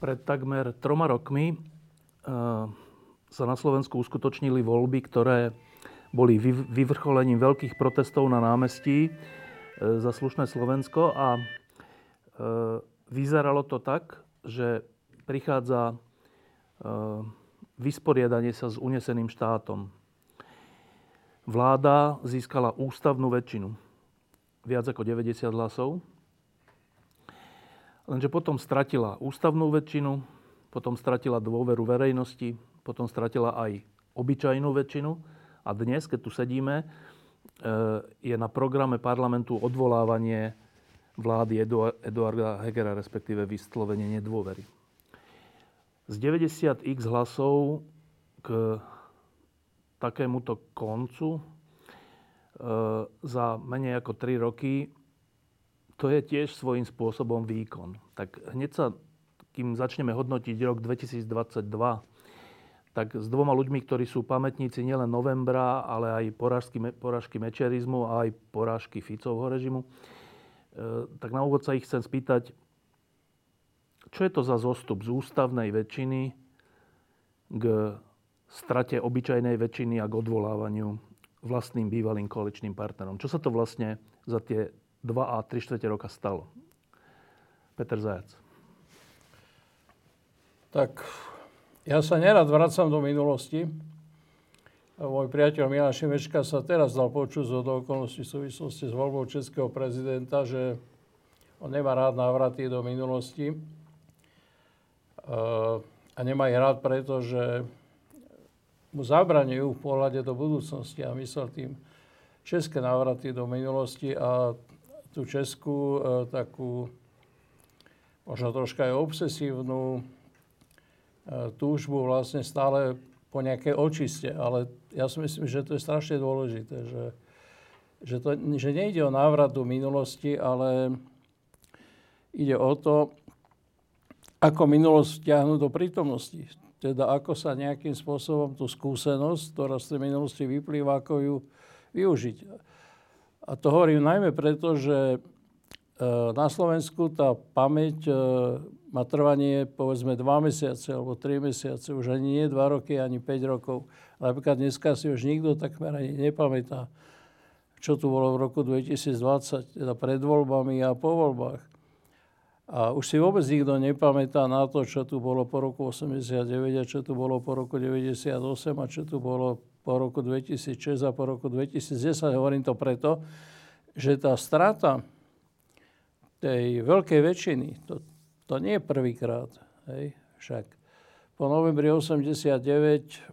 Pred takmer 3 rokmi sa na Slovensku uskutočnili voľby, ktoré boli vyvrcholením veľkých protestov na námestí za Slušné Slovensko a vyzeralo to tak, že prichádza vysporiadanie sa s uneseným štátom. Vláda získala ústavnú väčšinu, viac ako 90 hlasov. Lenže potom stratila ústavnú väčšinu, potom stratila dôveru verejnosti, potom stratila aj obyčajnú väčšinu. A dnes, keď tu sedíme, je na programe parlamentu odvolávanie vlády Eduarda Hegera, respektíve vyslovenie nedôvery. Z 90x hlasov k takémuto koncu za menej ako 3 roky to je tiež svojím spôsobom výkon. Tak hneď sa, kým začneme hodnotiť rok 2022, tak s 2 ľuďmi, ktorí sú pamätníci nielen novembra, ale aj porážky mečerizmu a aj porážky Ficovho režimu, tak na úvod sa ich chcem spýtať, čo je to za zostup z ústavnej väčšiny k strate obyčajnej väčšiny a k odvolávaniu vlastným bývalým koaličným partnerom. Čo sa to vlastne za tie 2 a 3/4 roka stalo? Peter Zajac. Tak, ja sa nerad vracam do minulosti. Môj priateľ Milan Šimečka sa teraz dal počuť do okolností v súvislosti s voľbou českého prezidenta, že on nemá rád návraty do minulosti. A nemá ich rád, pretože mu zabraňujú v pohľade do budúcnosti a myslel tým české návraty do minulosti a tú českú, takú možno troška aj obsesívnu túžbu vlastne stále po nejakej očiste. Ale ja si myslím, že to je strašne dôležité, že nejde o návrat do minulosti, ale ide o to, ako minulosť vťahnuť do prítomnosti. Teda ako sa nejakým spôsobom tú skúsenosť, ktorá z tej minulosti vyplýva, ako ju využiť. A to hovorím najmä preto, že na Slovensku tá pamäť má trvanie povedzme 2 mesiace alebo 3 mesiace, už ani nie 2 roky, ani 5 rokov. Napríklad dneska si už nikto takmer ani nepamätá, čo tu bolo v roku 2020, teda pred voľbami a po voľbách. A už si vôbec nikto nepamätá na to, čo tu bolo po roku 89 a čo tu bolo po roku 98 a čo tu bolo po roku 2006 a po roku 2010. Hovorím to preto, že tá strata tej veľkej väčšiny, to nie je prvýkrát, hej, však. Po novembri 89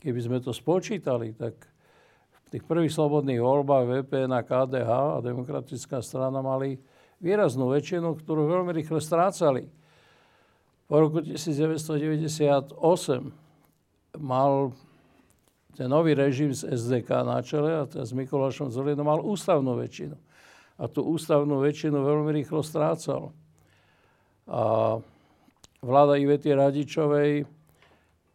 keby sme to spočítali, tak v tých prvých slobodných voľbách VPN a KDH a Demokratická strana mali výraznú väčšinu, ktorú veľmi rýchle strácali. Po roku 1998 mal ten nový režim z SDK na čele a s Mikulášom Dzurindom mal ústavnú väčšinu. A tú ústavnú väčšinu veľmi rýchlo strácal. A vláda Ivety Radičovej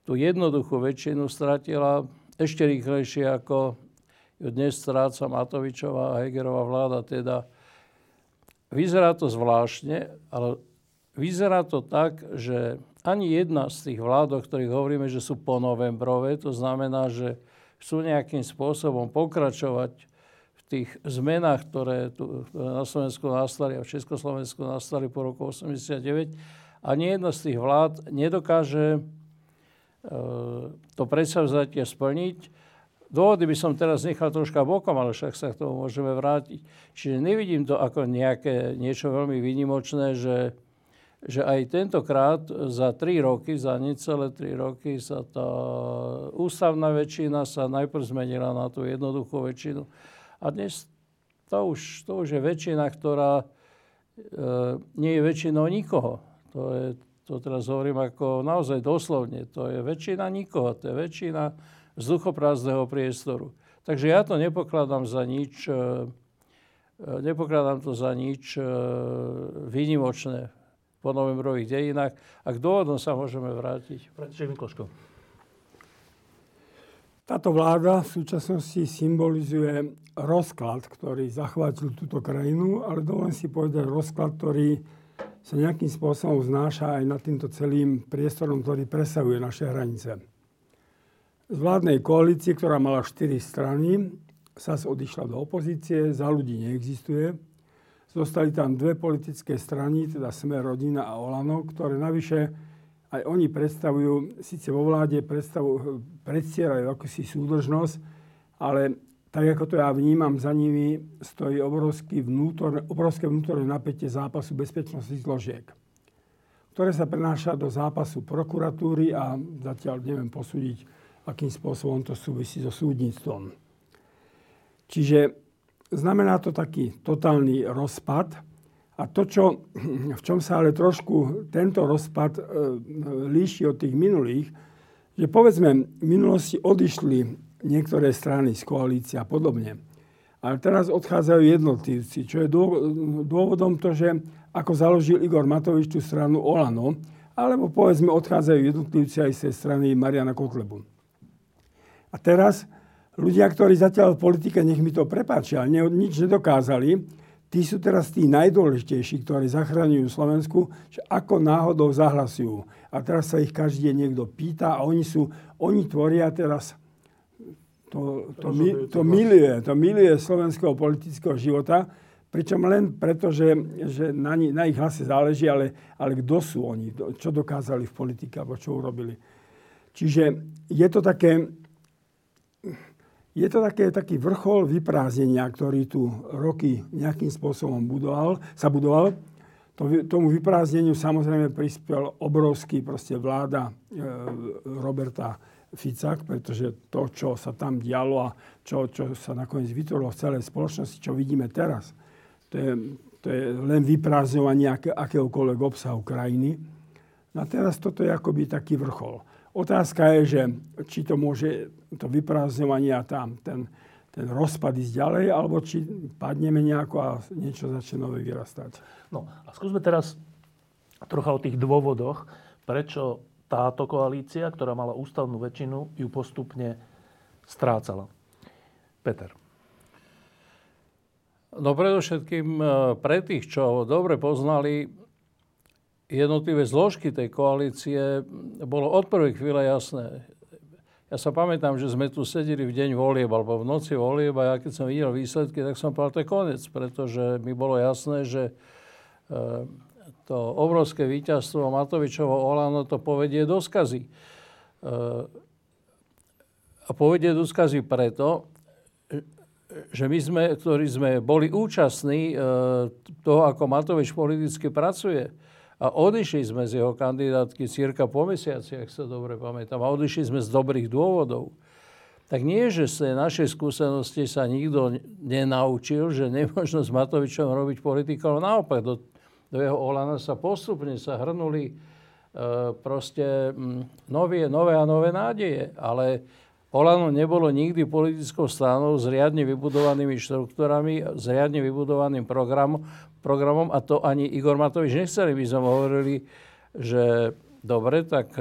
tú jednoduchú väčšinu stratila ešte rýchlejšie, ako ju dnes stráca Matovičová a Hegerová vláda. Teda vyzerá to zvláštne, ale vyzerá to tak, že ani jedna z tých vlád, o ktorých hovoríme, že sú ponovembrové, to znamená, že chcú nejakým spôsobom pokračovať v tých zmenách, ktoré tu na Slovensku nastali a v Československu nastali po roku 89. Ani jedna z tých vlád nedokáže to predsavzatie splniť. Dôvody by som teraz nechal troška bokom, ale však sa k tomu môžeme vrátiť. Čiže nevidím to ako niečo veľmi výnimočné, že aj tentokrát za 3 roky, za necelé 3 roky sa tá ústavná väčšina sa najprv zmenila na tú jednoduchú väčšinu. A dnes to už je väčšina, ktorá nie je väčšinou nikoho. To teraz hovorím ako naozaj doslovne. To je väčšina nikoho, to je väčšina vzduchoprázdneho priestoru. Takže ja to nepokladám za nič, výnimočné po novembrových dejinách. A k dôvodom sa môžeme vrátiť. František Mikloško. Táto vláda v súčasnosti symbolizuje rozklad, ktorý zachvátil túto krajinu, ale dovolím si povedať rozklad, ktorý sa nejakým spôsobom znáša aj nad týmto celým priestorom, ktorý presahuje naše hranice. Z vládnej koalície, ktorá mala 4 strany, SAS odišla do opozície, Za ľudí neexistuje. Zostali tam dve politické strany, teda Sme rodina a Olano, ktoré navyše aj oni predstavujú, síce vo vláde predstierajú akúsi súdržnosť, ale tak ako to ja vnímam, za nimi stojí obrovské vnútorné napätie zápasu bezpečnostných zložiek, ktoré sa prenáša do zápasu prokuratúry a zatiaľ neviem posúdiť, akým spôsobom to súvisí so súdnictvom. Čiže znamená to taký totálny rozpad. A to, v čom sa ale trošku tento rozpad líši od tých minulých, že povedzme, v minulosti odišli niektoré strany z koalície a podobne. Ale teraz odchádzajú jednotlivci, čo je dôvodom to, že ako založil Igor Matovič tú stranu Olano, alebo povedzme, odchádzajú jednotlivci aj z tej strany Mariána Kotlebu. A teraz ľudia, ktorí zatiaľ v politike, nech mi to prepáčia, ale nič nedokázali, tí sú teraz tí najdôležitejší, ktorí zachraňujú Slovensku, že ako náhodou zahlasujú. A teraz sa ich každý deň niekto pýta a oni tvoria teraz to milie slovenského politického života, pričom len preto, že na ich hlase záleží, ale kto sú oni, čo dokázali v politike alebo čo urobili. Čiže je to taký vrchol vyprázdnenia, ktorý tu roky nejakým spôsobom sa budoval. Tomu vyprázdneniu samozrejme prispel obrovský vláda Roberta Fica, pretože to, čo sa tam dialo a čo sa nakoniec vytvorilo v celej spoločnosti, čo vidíme teraz, to je len vyprázdňovanie akéhokoľvek obsahu krajiny. A teraz toto je akoby taký vrchol. Otázka je, že či to môže to vyprázdňovanie a ten rozpad ísť ďalej, alebo či padneme nejako a niečo začne nové vyrastať. No a skúsme teraz trocha o tých dôvodoch, prečo táto koalícia, ktorá mala ústavnú väčšinu, ju postupne strácala. Peter. No predovšetkým pre tých, čo dobre poznali jednotlivé zložky tej koalície, bolo od prvej chvíle jasné. Ja sa pamätám, že sme tu sedeli v deň volieb alebo v noci volieb a ja keď som videl výsledky, tak som povedal, to je koniec, pretože mi bolo jasné, že to obrovské víťazstvo Matovičovo Olano to povedie do skazy. A povedie do skazy preto, že my sme, ktorí sme boli účastní toho, ako Matovič politicky pracuje, a odišli sme z jeho kandidátky cirka po mesiaci, ak sa dobre pamätám. A odišli sme z dobrých dôvodov. Tak nie, že z tej našej skúsenosti sa nikto nenaučil, že nemôžno s Matovičom robiť politiku, ale naopak do jeho Olana sa postupne hrnuli nové a nové nádeje. Ale Olano nebolo nikdy politickou stranou s riadne vybudovanými štruktúrami, s riadne vybudovaným programom a to ani Igor Matovič nechceli. My sme hovorili, že dobre, tak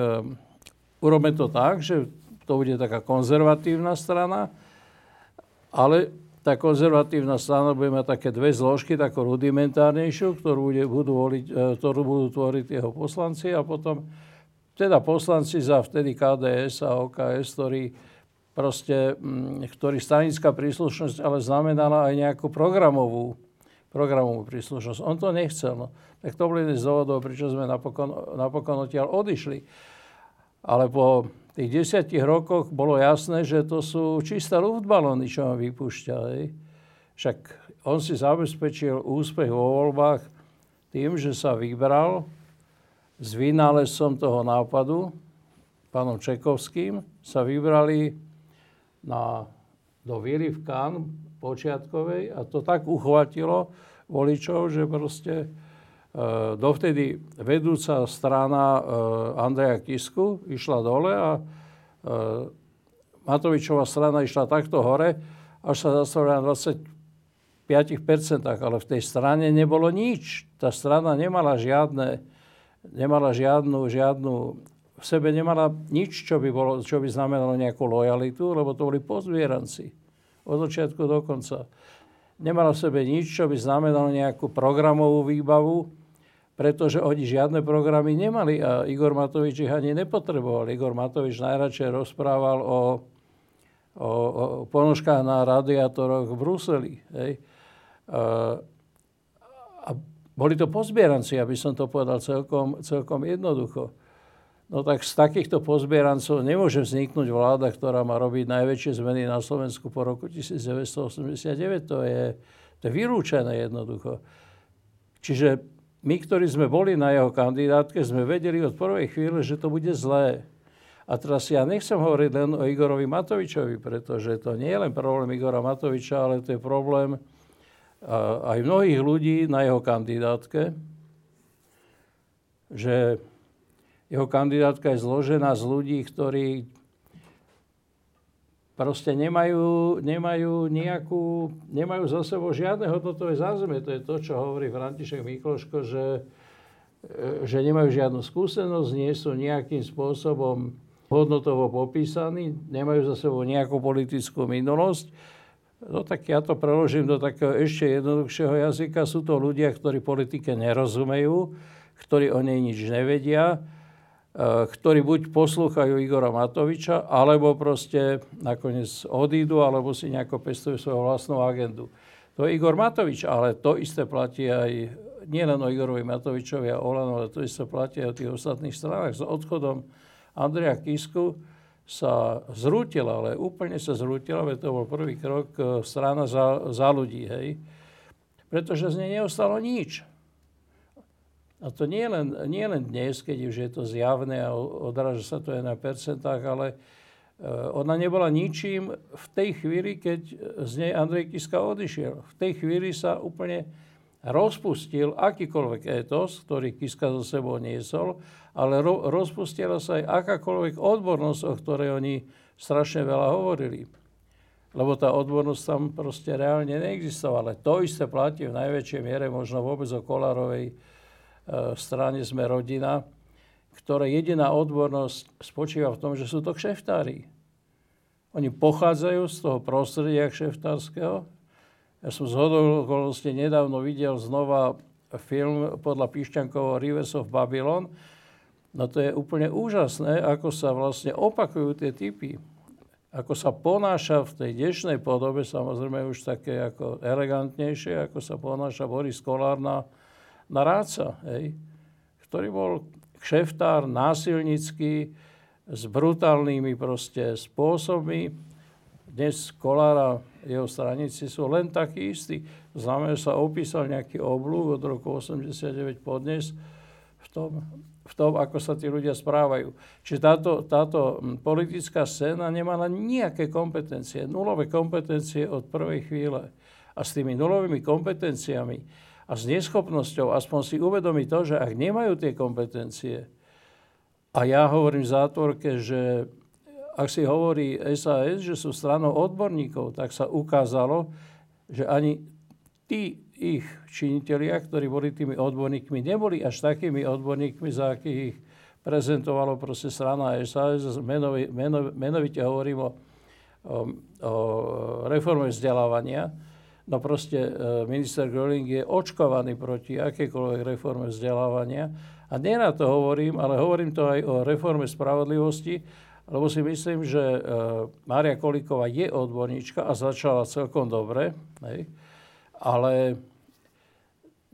urobme to tak, že to bude taká konzervatívna strana, ale tá konzervatívna strana bude mať také dve zložky, takú rudimentárnejšiu, ktorú budú tvoriť jeho poslanci a potom teda poslanci za vtedy KDS a OKS, ktorý stranická príslušnosť, ale znamenala aj nejakú programovú príslušnosť. On to nechcel. No. Tak to bol jeden z dôvodov, pričo sme napokon odtiaľ odišli. Ale po tých 10 rokoch bolo jasné, že to sú čisté luftbalóny, čo on vypúšťa. Však on si zabezpečil úspech vo voľbách tým, že sa vybral s vynálezcom toho nápadu, pánom Čekovským, sa vybrali do Víry v Cannes po počiatkovej a to tak uchvatilo voličov, že proste dovtedy vedúca strana Andreja Kisku išla dole a Matovičova strana išla takto hore, až sa zastavila na 25%, ale v tej strane nebolo nič. Tá strana nemala žiadnu, v sebe nemala nič, čo by znamenalo nejakú lojalitu, lebo to boli pozbieranci od začiatku do konca. Nemala v sebe nič, čo by znamenalo nejakú programovú výbavu, pretože oni žiadne programy nemali a Igor Matovič ich ani nepotreboval. Igor Matovič najradšej rozprával o ponožkách na radiátoroch v Bruseli. Hej. A boli to pozbieranci, aby som to povedal celkom jednoducho. No tak z takýchto pozbierancov nemôže vzniknúť vláda, ktorá má robiť najväčšie zmeny na Slovensku po roku 1989. To je vylúčené jednoducho. Čiže my, ktorí sme boli na jeho kandidátke, sme vedeli od prvej chvíle, že to bude zlé. A teraz ja nechcem hovoriť len o Igorovi Matovičovi, pretože to nie je len problém Igora Matoviča, ale to je problém aj mnohých ľudí na jeho kandidátke, že jeho kandidátka je zložená z ľudí, ktorí proste nemajú za sebou žiadne hodnotové zázemie. To je to, čo hovorí František Mikloško, že nemajú žiadnu skúsenosť, nie sú nejakým spôsobom hodnotovo popísaní, nemajú za sebou nejakú politickú minulosť. No tak ja to preložím do takého ešte jednoduchšieho jazyka. Sú to ľudia, ktorí politike nerozumejú, ktorí o nej nič nevedia, ktorí buď poslúchajú Igora Matoviča, alebo proste nakoniec odídu, alebo si nejako pestujú svoju vlastnú agendu. To je Igor Matovič, ale to isté platí aj, nielen o Igorovi Matovičovi a Olano, ale to isté platí aj o tých ostatných stranách. S odchodom Andreja Kisku sa zrútila, ale úplne sa zrútila, veď to bol prvý krok strana za ľudí, hej. Pretože z nej neostalo nič. A to nie len dnes, keď už je to zjavné a odráža sa to aj na percentách, ale ona nebola ničím v tej chvíli, keď z nej Andrej Kiska odišiel. V tej chvíli sa úplne rozpustil akýkoľvek etos, ktorý Kiska so sebou niesol, ale rozpustila sa aj akákoľvek odbornosť, o ktorej oni strašne veľa hovorili. Lebo tá odbornosť tam proste reálne neexistovala. To isté platí v najväčšej miere možno vôbec o Kollárovej strane Sme rodina, ktorá jediná odbornosť spočíva v tom, že sú to kšeftári. Oni pochádzajú z toho prostredia kšeftárskeho. Ja som zhodou okolností nedávno videl znova film podľa Pišťankovo Rivers of Babylon. No to je úplne úžasné, ako sa vlastne opakujú tie typy. Ako sa ponáša v tej dnešnej podobe, samozrejme už také ako elegantnejšie, ako sa ponáša Boris Kollár na Ráca, hej, ktorý bol kšeftár, násilnický, s brutálnymi proste spôsobmi. Dnes Kollára, jeho straníci sú len takí istí. Znamená, že sa opísal nejaký oblúk od roku 89 podnes v tom, ako sa tí ľudia správajú. Čiže táto politická scéna nemala nejaké kompetencie, nulové kompetencie od prvej chvíle. A s tými nulovými kompetenciami a s neschopnosťou aspoň si uvedomiť to, že ak nemajú tie kompetencie, a ja hovorím v zátvorke, že ak si hovorí SAS, že sú stranou odborníkov, tak sa ukázalo, že ani tí ich činitelia, ktorí boli tými odborníkmi, neboli až takými odborníkmi, za akých ich prezentovalo proste strana SAS. Menovite hovorím o reforme vzdelávania. No proste minister Gröling je očkovaný proti akékoľvek reforme vzdelávania. A nie na to hovorím, ale hovorím to aj o reforme spravodlivosti, lebo si myslím, že Mária Kolíková je odborníčka a začala celkom dobre, hej, ale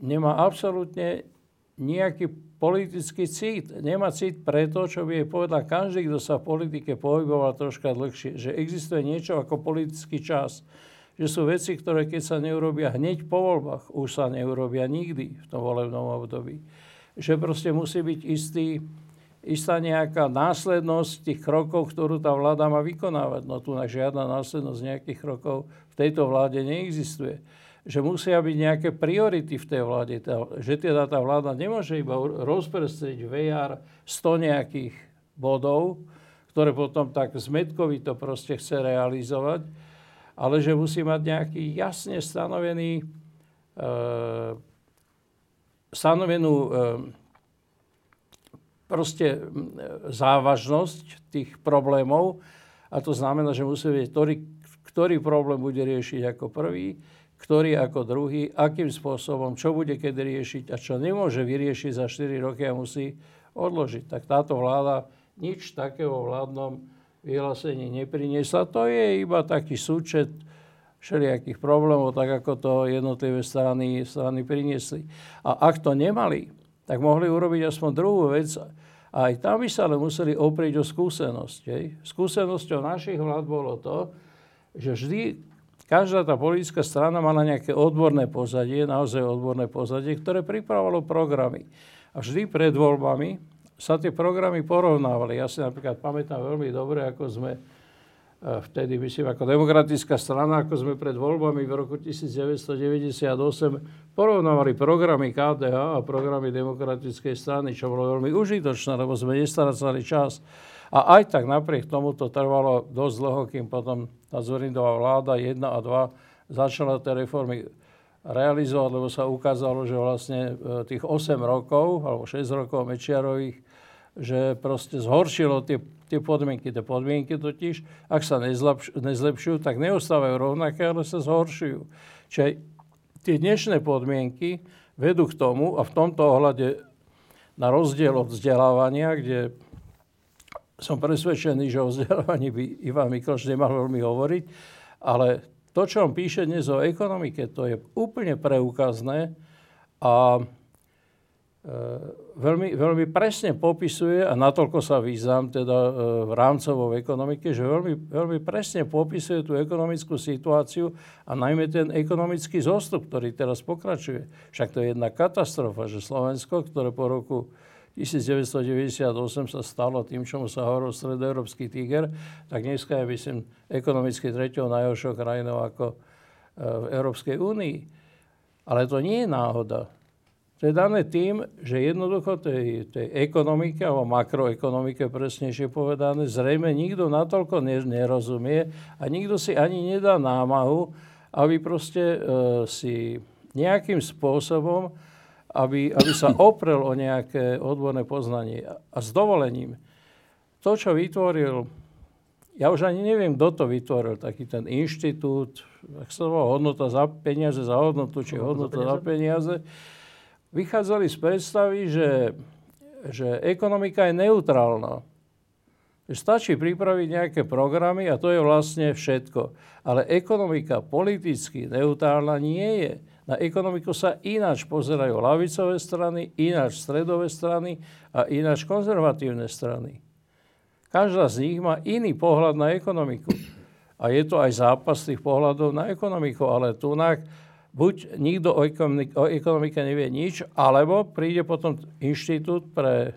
nemá absolútne nejaký politický cít. Nemá cít preto, čo by jej povedal každý, kto sa v politike pohyboval troška dlhšie, že existuje niečo ako politický čas. Že sú veci, ktoré keď sa neurobia hneď po voľbách, už sa neurobia nikdy v tom volebnom období. Že proste musí byť istý istá nejaká následnosť tých krokov, ktorú tá vláda má vykonávať. No tu žiadna následnosť nejakých krokov v tejto vláde neexistuje. Že musia byť nejaké priority v tej vláde. Že teda tá vláda nemôže iba rozprestriť VR 100 nejakých bodov, ktoré potom tak zmetkovito proste chce realizovať, ale že musí mať nejaký jasne stanovený proste závažnosť tých problémov. A to znamená, že musí vedieť, ktorý problém bude riešiť ako prvý, ktorý ako druhý, akým spôsobom, čo bude kedy riešiť a čo nemôže vyriešiť za 4 roky a musí odložiť. Tak táto vláda nič takého vládnom vyhlásení nepriniesla. To je iba taký súčet všelijakých problémov, tak ako to jednotlivé strany priniesli. A ak to nemali, tak mohli urobiť aspoň druhú vec. A aj tam by sa ale museli oprieť o skúsenosť. Skúsenosťou našich vlád bolo to, že vždy každá tá politická strana mala nejaké odborné pozadie, naozaj odborné pozadie, ktoré pripravovalo programy. A vždy pred voľbami sa tie programy porovnávali. Ja si napríklad pamätám veľmi dobre, ako sme vtedy, myslím, ako demokratická strana, ako sme pred voľbami v roku 1998 porovnávali programy KDH a programy demokratickej strany, čo bolo veľmi užitočné, lebo sme nestrácali čas. A aj tak napriek tomu to trvalo dosť dlho, kým potom tá Dzurindová vláda 1 a 2 začala tie reformy realizovať, lebo sa ukázalo, že vlastne tých 8 rokov, alebo 6 rokov Mečiarových, že proste zhoršilo tie podmienky. Tie podmienky totiž, ak sa nezlepšujú, tak neostávajú rovnaké, ale sa zhoršujú. Čiže tie dnešné podmienky vedú k tomu, a v tomto ohľade na rozdiel od vzdelávania, kde som presvedčený, že o vzdelávaní by Ivan Mikloš nemal veľmi hovoriť, ale to, čo on píše dnes o ekonomike, to je úplne preukazné a veľmi, veľmi presne popisuje, a natoľko sa vyznám teda v rámcovej ekonomike, že veľmi, veľmi presne popisuje tú ekonomickú situáciu a najmä ten ekonomický zostup, ktorý teraz pokračuje. Však to je jedna katastrofa, že Slovensko, ktoré po roku 1998 sa stalo tým, čomu sa hovoril stredoeurópsky tiger, tak dneska je, myslím, ekonomicky treťou najhoršou krajinou ako v Európskej únii. Ale to nie je náhoda. To je dané tým, že jednoducho tej ekonomike, alebo makroekonomike presnejšie povedané, zrejme nikto natoľko nerozumie a nikto si ani nedá námahu, aby proste si nejakým spôsobom aby sa oprel o nejaké odborné poznanie. A s dovolením, to, čo vytvoril, ja už ani neviem, kto to vytvoril, taký ten inštitút, tak sa volá hodnota za peniaze, za hodnotu, či hodnota za peniaze, vychádzali z predstavy, že ekonomika je neutrálna. Stačí pripraviť nejaké programy a to je vlastne všetko. Ale ekonomika politicky neutrálna nie je. Na ekonomiku sa ináč pozerajú ľavicové strany, ináč stredové strany a ináč konzervatívne strany. Každá z nich má iný pohľad na ekonomiku. A je to aj zápas tých pohľadov na ekonomiku, ale tunak buď nikto o ekonomike nevie nič, alebo príde potom inštitút pre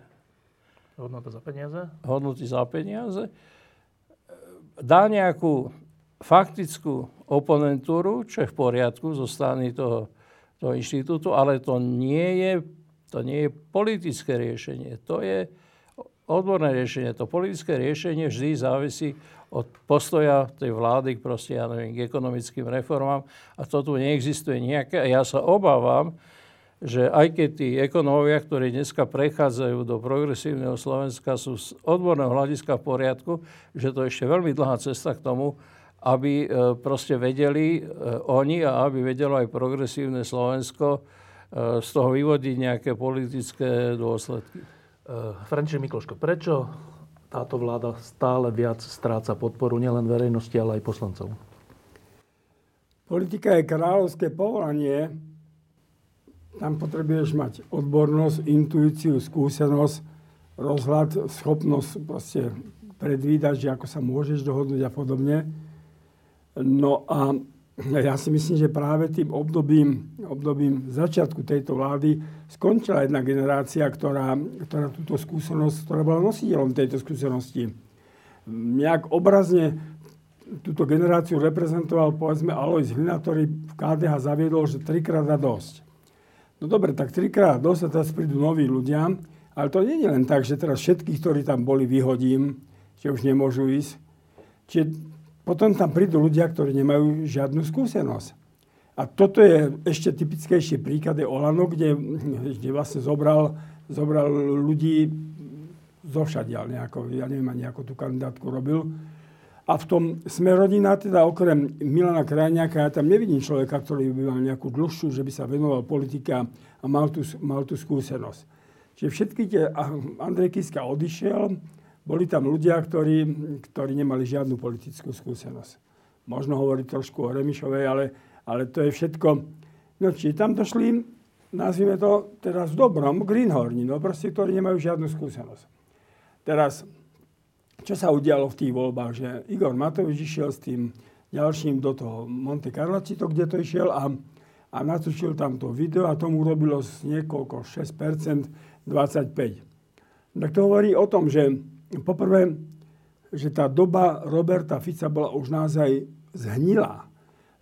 hodnoty za peniaze, dá nejakú faktickú oponentúru, čo je v poriadku zo strany toho inštitútu, ale to nie je politické riešenie. To je odborné riešenie. To politické riešenie vždy závisí od postoja tej vlády k ekonomickým reformám a to tu neexistuje nejaké. A ja sa obávam, že aj keď tí ekonómovia, ktorí dneska prechádzajú do progresívneho Slovenska, sú z odborného hľadiska v poriadku, že to je ešte veľmi dlhá cesta k tomu, aby proste vedeli oni a aby vedelo aj progresívne Slovensko z toho vyvodiť nejaké politické dôsledky. František Mikloško, prečo táto vláda stále viac stráca podporu nielen verejnosti, ale aj poslancov? Politika je kráľovské povolanie. Tam potrebuješ mať odbornosť, intuíciu, skúsenosť, rozhľad, schopnosť proste predvídať, že ako sa môžeš dohodnúť a podobne. No a Ja si myslím, že práve tým obdobím začiatku tejto vlády skončila jedna generácia, ktorá túto skúsenosť, ktorá bola nositeľom tejto skúsenosti. Nejak obrazne túto generáciu reprezentoval, povedzme, Alojz Hlina, ktorý v KDH zaviedol, že trikrát a dosť. No dobre, tak trikrát a dosť a teraz prídu noví ľudia, ale to nie je len tak, že teraz všetkých, ktorí tam boli, vyhodím, že už nemôžu ísť. Čiže potom tam prídu ľudia, ktorí nemajú žiadnu skúsenosť. A toto je ešte typickejší príklad je Olano, kde vlastne zobral ľudí zovšadiaľ nejako. Ja neviem ani, ako tú kandidátku robil. A v tom Sme rodina, teda okrem Milana Krajniaka, ja tam nevidím človeka, ktorý by mal nejakú dlhšiu, že by sa venoval politika a mal tú skúsenosť. Čiže všetky tie... Andrej Kiska odišiel... Boli tam ľudia, ktorí nemali žiadnu politickú skúsenosť. Možno hovoriť trošku o Remišovej, ale to je všetko. No čiže tam došli, nazvime to teraz v dobrom, greenhorni, no proste, ktorí nemajú žiadnu skúsenosť. Teraz, čo sa udialo v tých voľbách, že Igor Matovič išiel s tým ďalším do toho Monte Carlo, či to, kde to išiel a natočil tam to video a tomu robilo z niekoľko 6%, 25%. Tak to hovorí o tom, že poprvé, že tá doba Roberta Fica bola už naozaj zhnilá.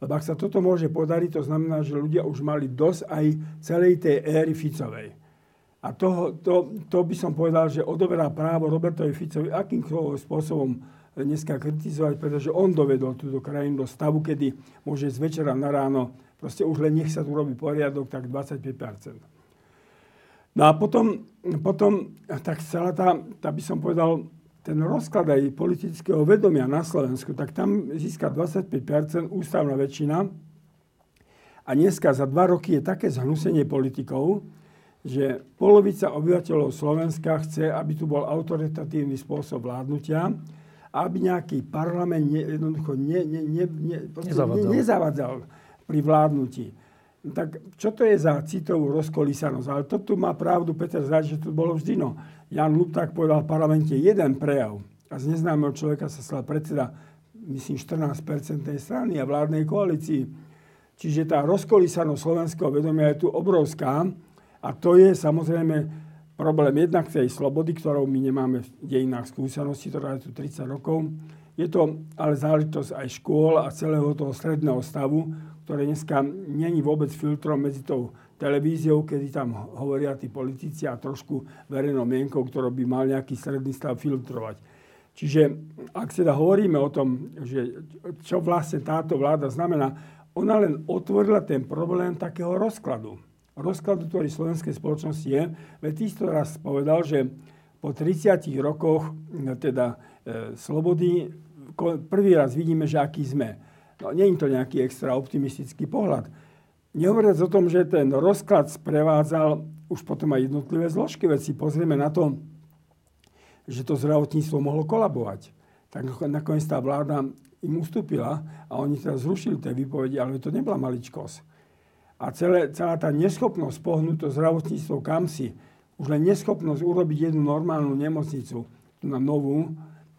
Lebo ak sa toto môže podariť, to znamená, že ľudia už mali dosť aj celej tej éry Ficovej. A to by som povedal, že odoberá právo Robertovi Ficovi akýmkoľvek spôsobom dneska kritizovať, pretože on dovedol túto krajinu do stavu, kedy môže z večera na ráno, proste už len nech sa tu robí poriadok, tak 25%. No a potom tak celá tá, by som povedal, ten rozklad aj politického vedomia na Slovensku, tak tam získa 25% ústavná väčšina. A dneska za 2 roky je také zhnusenie politikov, že polovica obyvateľov Slovenska chce, aby tu bol autoritatívny spôsob vládnutia, aby nejaký parlament jednoducho nezavadzal pri vládnutí. Tak čo to je za citovú rozkolísanosť? Ale to tu má pravdu Peter Zajac, že tu bolo vždy. No. Jan Lupták povedal v parlamente jeden prejav a z neznámeho človeka sa stal predseda, myslím, 14% strany a vládnej koalícii. Čiže tá rozkolísanosť slovenského vedomia je tu obrovská a to je samozrejme problém jednak tej slobody, ktorou my nemáme v dejinách skúsenosti, ktorá je tu 30 rokov. Je to ale záležitosť aj škôl a celého toho stredného stavu, ktoré dneska není vôbec filtrom medzi tou televíziou, kedy tam hovoria tí politici a trošku verejnou mienkou, ktorou by mal nejaký stredný stav filtrovať. Čiže ak teda hovoríme o tom, že čo vlastne táto vláda znamená, ona len otvorila ten problém takého rozkladu. Rozkladu, ktorý v slovenskej spoločnosti je. Veď týchto raz povedal, že po 30 rokoch teda slobody prvý raz vidíme, že aký sme. No, nie je to nejaký extra optimistický pohľad. Nehovoriac o tom, že ten rozklad sprevádzal už potom aj jednotlivé zložky. Veď si pozrieme na to, že to zdravotníctvo mohlo kolabovať. Tak nakoniec tá vláda im ustúpila a oni teda zrušili tie výpovede, ale to nebola maličkosť. A celá tá neschopnosť pohnúť to zdravotníctvo kamsi, už len neschopnosť urobiť jednu normálnu nemocnicu, tu na novú,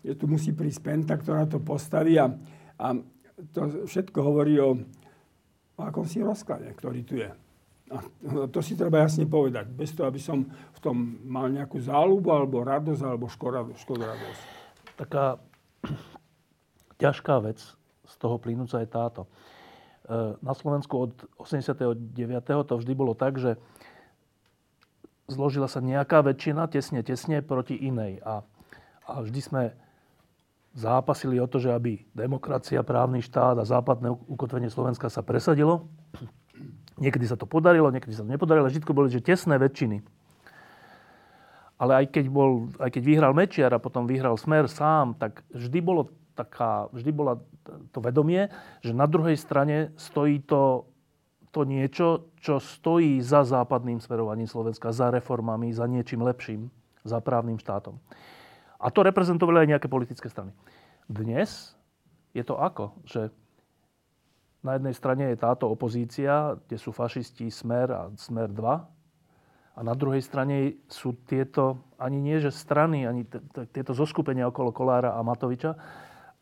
tu musí prísť Penta, ktorá to postaví a to všetko hovorí o akomsi rozklade, ktorý tu je. A to si treba jasne povedať, bez toho, aby som v tom mal nejakú záľubu, alebo radosť, alebo škodoradosť. Taká ťažká vec z toho plynúca je táto. Na Slovensku od 89. to vždy bolo tak, že zložila sa nejaká väčšina tesne proti inej. A vždy sme zápasili o to, že aby demokracia, právny štát a západné ukotvenie Slovenska sa presadilo. Niekedy sa to podarilo, niekedy sa to nepodarilo. Vždy boli že tesné väčšiny. Ale aj keď vyhral Mečiar a potom vyhral Smer sám, tak vždy bola to vedomie, že na druhej strane stojí to niečo, čo stojí za západným smerovaním Slovenska, za reformami, za niečím lepším, za právnym štátom. A to reprezentovali aj nejaké politické strany. Dnes je to ako? Že na jednej strane je táto opozícia, kde sú fašisti Smer a Smer 2. A na druhej strane sú tieto, ani nie že strany, ani tieto zoskupenia okolo Kollára a Matoviča.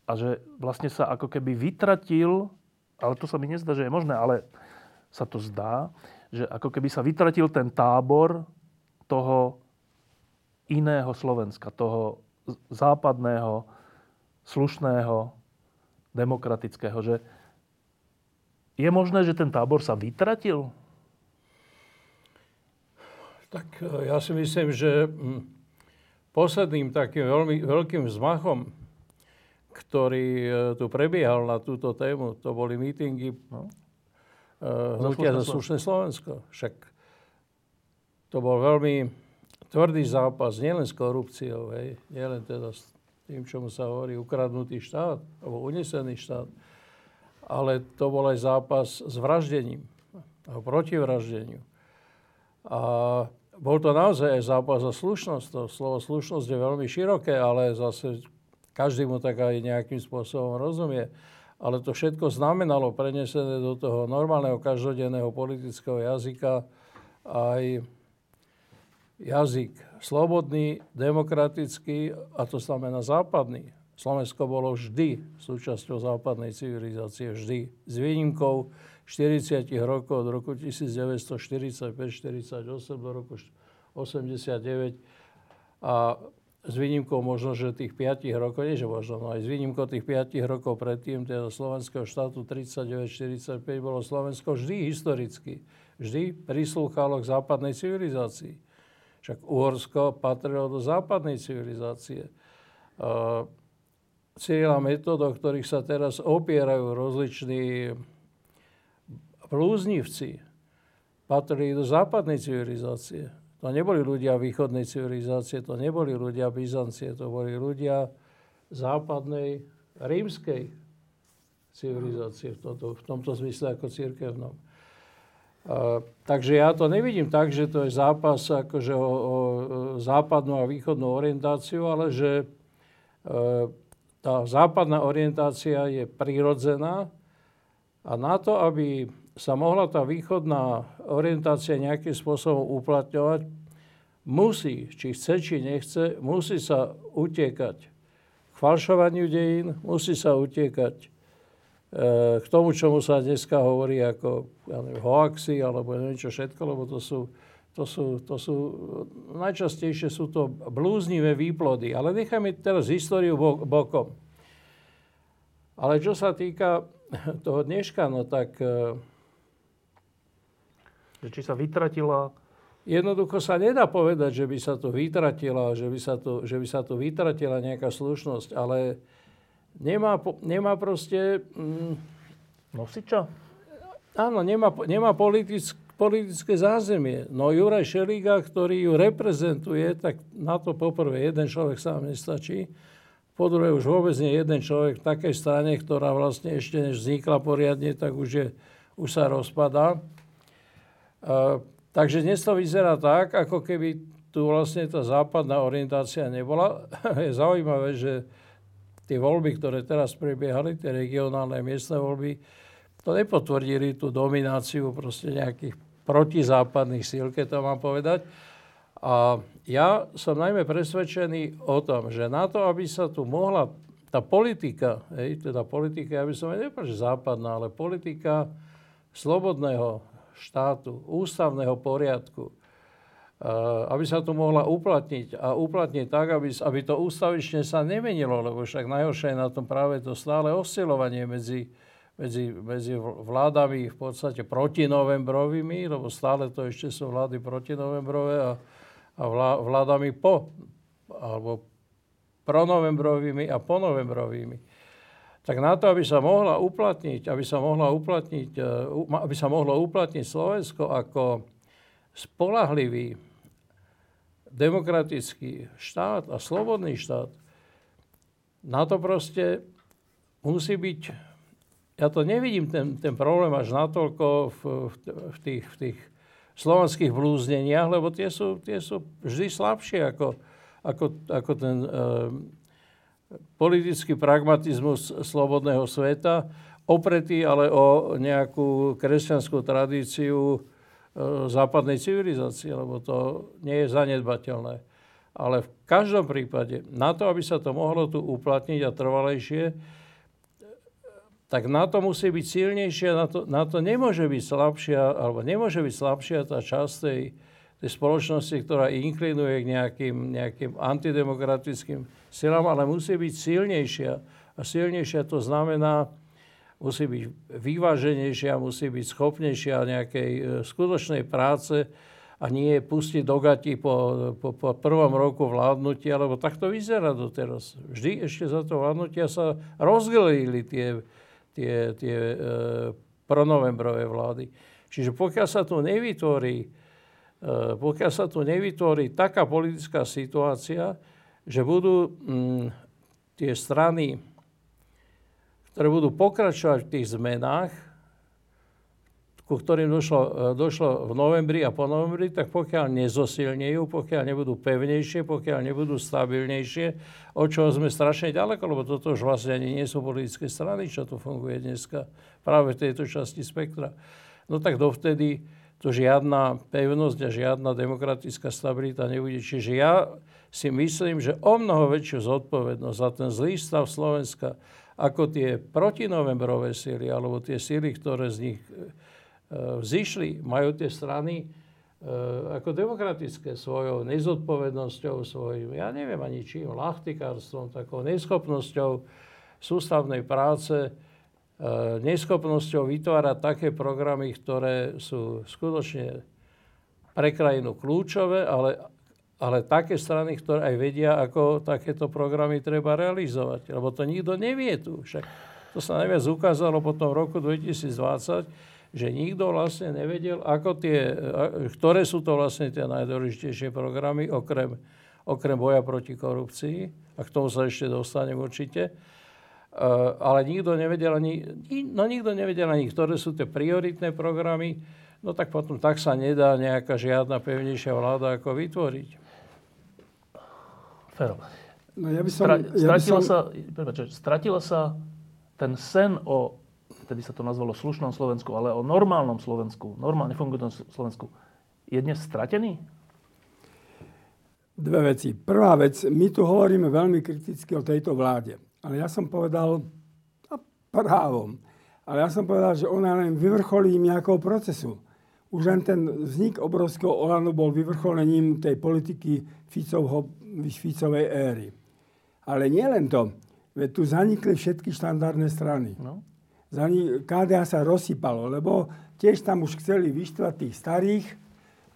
A že vlastne sa ako keby vytratil Ale to sa mi nezdá, že je možné, ale sa to zdá, že ako keby sa vytratil ten tábor toho iného Slovenska, toho západného, slušného, demokratického, že je možné, že ten tábor sa vytratil? Tak ja si myslím, že posledným takým veľmi veľkým vzmachom, ktorý tu prebiehal na túto tému, to boli mítingy hnutia za Slušné Slovensko. Však to bol veľmi tvrdý zápas, nielen s korupciou, hej, nielen teda s tým, čomu sa hovorí ukradnutý štát, alebo unesený štát, ale to bol aj zápas s vraždením, proti vraždeniu. A bol to naozaj aj zápas za slušnosť. To slovo slušnosť je veľmi široké, ale zase každý mu tak aj nejakým spôsobom rozumie. Ale to všetko znamenalo prenesené do toho normálneho každodenného politického jazyka aj jazyk slobodný, demokratický, a to znamená západný. Slovensko bolo vždy súčasťou západnej civilizácie, vždy. S výnimkou 40 rokov od roku 1945-48 do roku 89 a s výnimkou možno, že tých 5 rokov, nie že možno, no aj s výnimkou tých 5 rokov predtým, teda slovenského štátu 39-45, bolo Slovensko vždy historicky, vždy prislúchalo k západnej civilizácii. Však Uhorsko patrilo do západnej civilizácie. Cyrila metód, o ktorých sa teraz opierajú rozliční blúznivci, patrili do západnej civilizácie. To neboli ľudia východnej civilizácie, to neboli ľudia Byzancie, to boli ľudia západnej rímskej civilizácie v tomto zmysle ako cirkevnom. Takže ja to nevidím tak, že to je zápas akože o západnú a východnú orientáciu, ale že tá západná orientácia je prirodzená a na to, aby sa mohla tá východná orientácia nejakým spôsobom uplatňovať, musí, či chce, či nechce, musí sa utiekať k falšovaniu dejín, musí sa utiekať k tomu, čomu sa dneska hovorí ako hoaxy alebo neviem čo všetko, lebo to sú najčastejšie sú to blúznivé výplody. Ale nechajme teraz históriu bokom. Ale čo sa týka toho dneška, no tak či sa vytratila? Jednoducho sa nedá povedať, že by sa to vytratila, že by sa to vytratila nejaká slušnosť, ale nemá proste nosiča. Áno, nemá politické zázemie. No Juraj Šeliga, ktorý ju reprezentuje, tak na to poprvé jeden človek sám nestačí. Po druhé, už vôbec nie jeden človek v takej strane, ktorá vlastne ešte než vznikla poriadne, tak už sa rozpadá. Takže dnes to vyzerá tak, ako keby tu vlastne tá západná orientácia nebola. Je zaujímavé, že tie voľby, ktoré teraz prebiehali, tie regionálne miestne voľby, to nepotvrdili tú domináciu proste nejakých protizápadných síl, keď to mám povedať. A ja som najmä presvedčený o tom, že na to, aby sa tu mohla tá politika, ja by som aj nepovedal, západná, ale politika slobodného štátu, ústavného poriadku, aby sa tu mohla uplatniť a uplatniť tak, aby to ústavične sa nemenilo, lebo však najhoršie je na tom práve to stále oscilovanie medzi vládami v podstate protinovembrovými, lebo stále to ešte sú vlády protinovembrové a vládami alebo pronovembrovými a ponovembrovými. Tak na to, aby sa mohlo uplatniť Slovensko ako spoľahlivý demokratický štát a slobodný štát, na to proste musí byť. Ja to nevidím ten problém až natoľko v tých slovanských blúzneniach, lebo tie sú vždy slabšie ako ten politický pragmatizmus slobodného sveta, opretý ale o nejakú kresťanskú tradíciu západnej civilizácie, lebo to nie je zanedbateľné. Ale v každom prípade, na to, aby sa to mohlo tu uplatniť a trvalejšie, tak na to musí byť silnejšia, na to nemôže byť slabšia, alebo nemôže byť slabšia tá časť tej spoločnosti, ktorá inklinuje k nejakým antidemokratickým silám, ale musí byť silnejšia. A silnejšia to znamená, musí byť vyváženejšia, musí byť schopnejšia nejakej skutočnej práce a nie pustiť do gatí po prvom roku vládnutia, lebo tak to vyzerá doteraz. Vždy ešte za to vládnutia sa rozdelili tie pronovembrové vlády. Čiže pokiaľ sa tu nevytvorí taká politická situácia, že budú tie strany, ktoré budú pokračovať v tých zmenách, ku ktorým došlo v novembri a po novembri, tak pokiaľ nezosilnejú, pokiaľ nebudú pevnejšie, pokiaľ nebudú stabilnejšie, od čoho sme strašne ďaleko, lebo toto už vlastne ani nie sú politické strany, čo tu funguje dneska práve v tejto časti spektra. No tak dovtedy to žiadna pevnosť a žiadna demokratická stabilita nebude. Čiže ja si myslím, že o mnoho väčšiu zodpovednosť za ten zlý stav Slovenska, ako tie protinovembrové síly, alebo tie síly, ktoré z nich vzišli, majú tie strany ako demokratické svojou nezodpovednosťou, svojim, ja neviem ani čím, lachtikárstvom, takou neschopnosťou sústavnej práce, neschopnosťou vytvárať také programy, ktoré sú skutočne pre krajinu kľúčové, ale také strany, ktoré aj vedia, ako takéto programy treba realizovať. Lebo to nikto nevie tu. Však to sa najviac ukázalo potom v roku 2020, že nikto vlastne nevedel, ktoré sú to vlastne tie najdôležitejšie programy, okrem boja proti korupcii, a k tomu sa ešte dostanem určite, ale nikto nevedel ani, ktoré sú tie prioritné programy, no tak potom tak sa nedá nejaká žiadna pevnejšia vláda ako vytvoriť. Fero. No Stratila sa ten sen o, vtedy sa to nazvalo slušnom Slovensku, ale o normálnom Slovensku, normálne fungujúcom Slovensku, je dnes stratený? Dve veci. Prvá vec, my tu hovoríme veľmi kriticky o tejto vláde. Ale ja som povedal, a právom, ale ja som povedal, že ona len vyvrcholí nejakého procesu. Už len ten vznik obrovského Olanu bol vyvrcholením tej politiky Ficovej éry. Ale nie len to. Veď tu zanikli všetky štandardné strany. No. KDH sa rozsypalo, lebo tiež tam už chceli vyštvať tých starých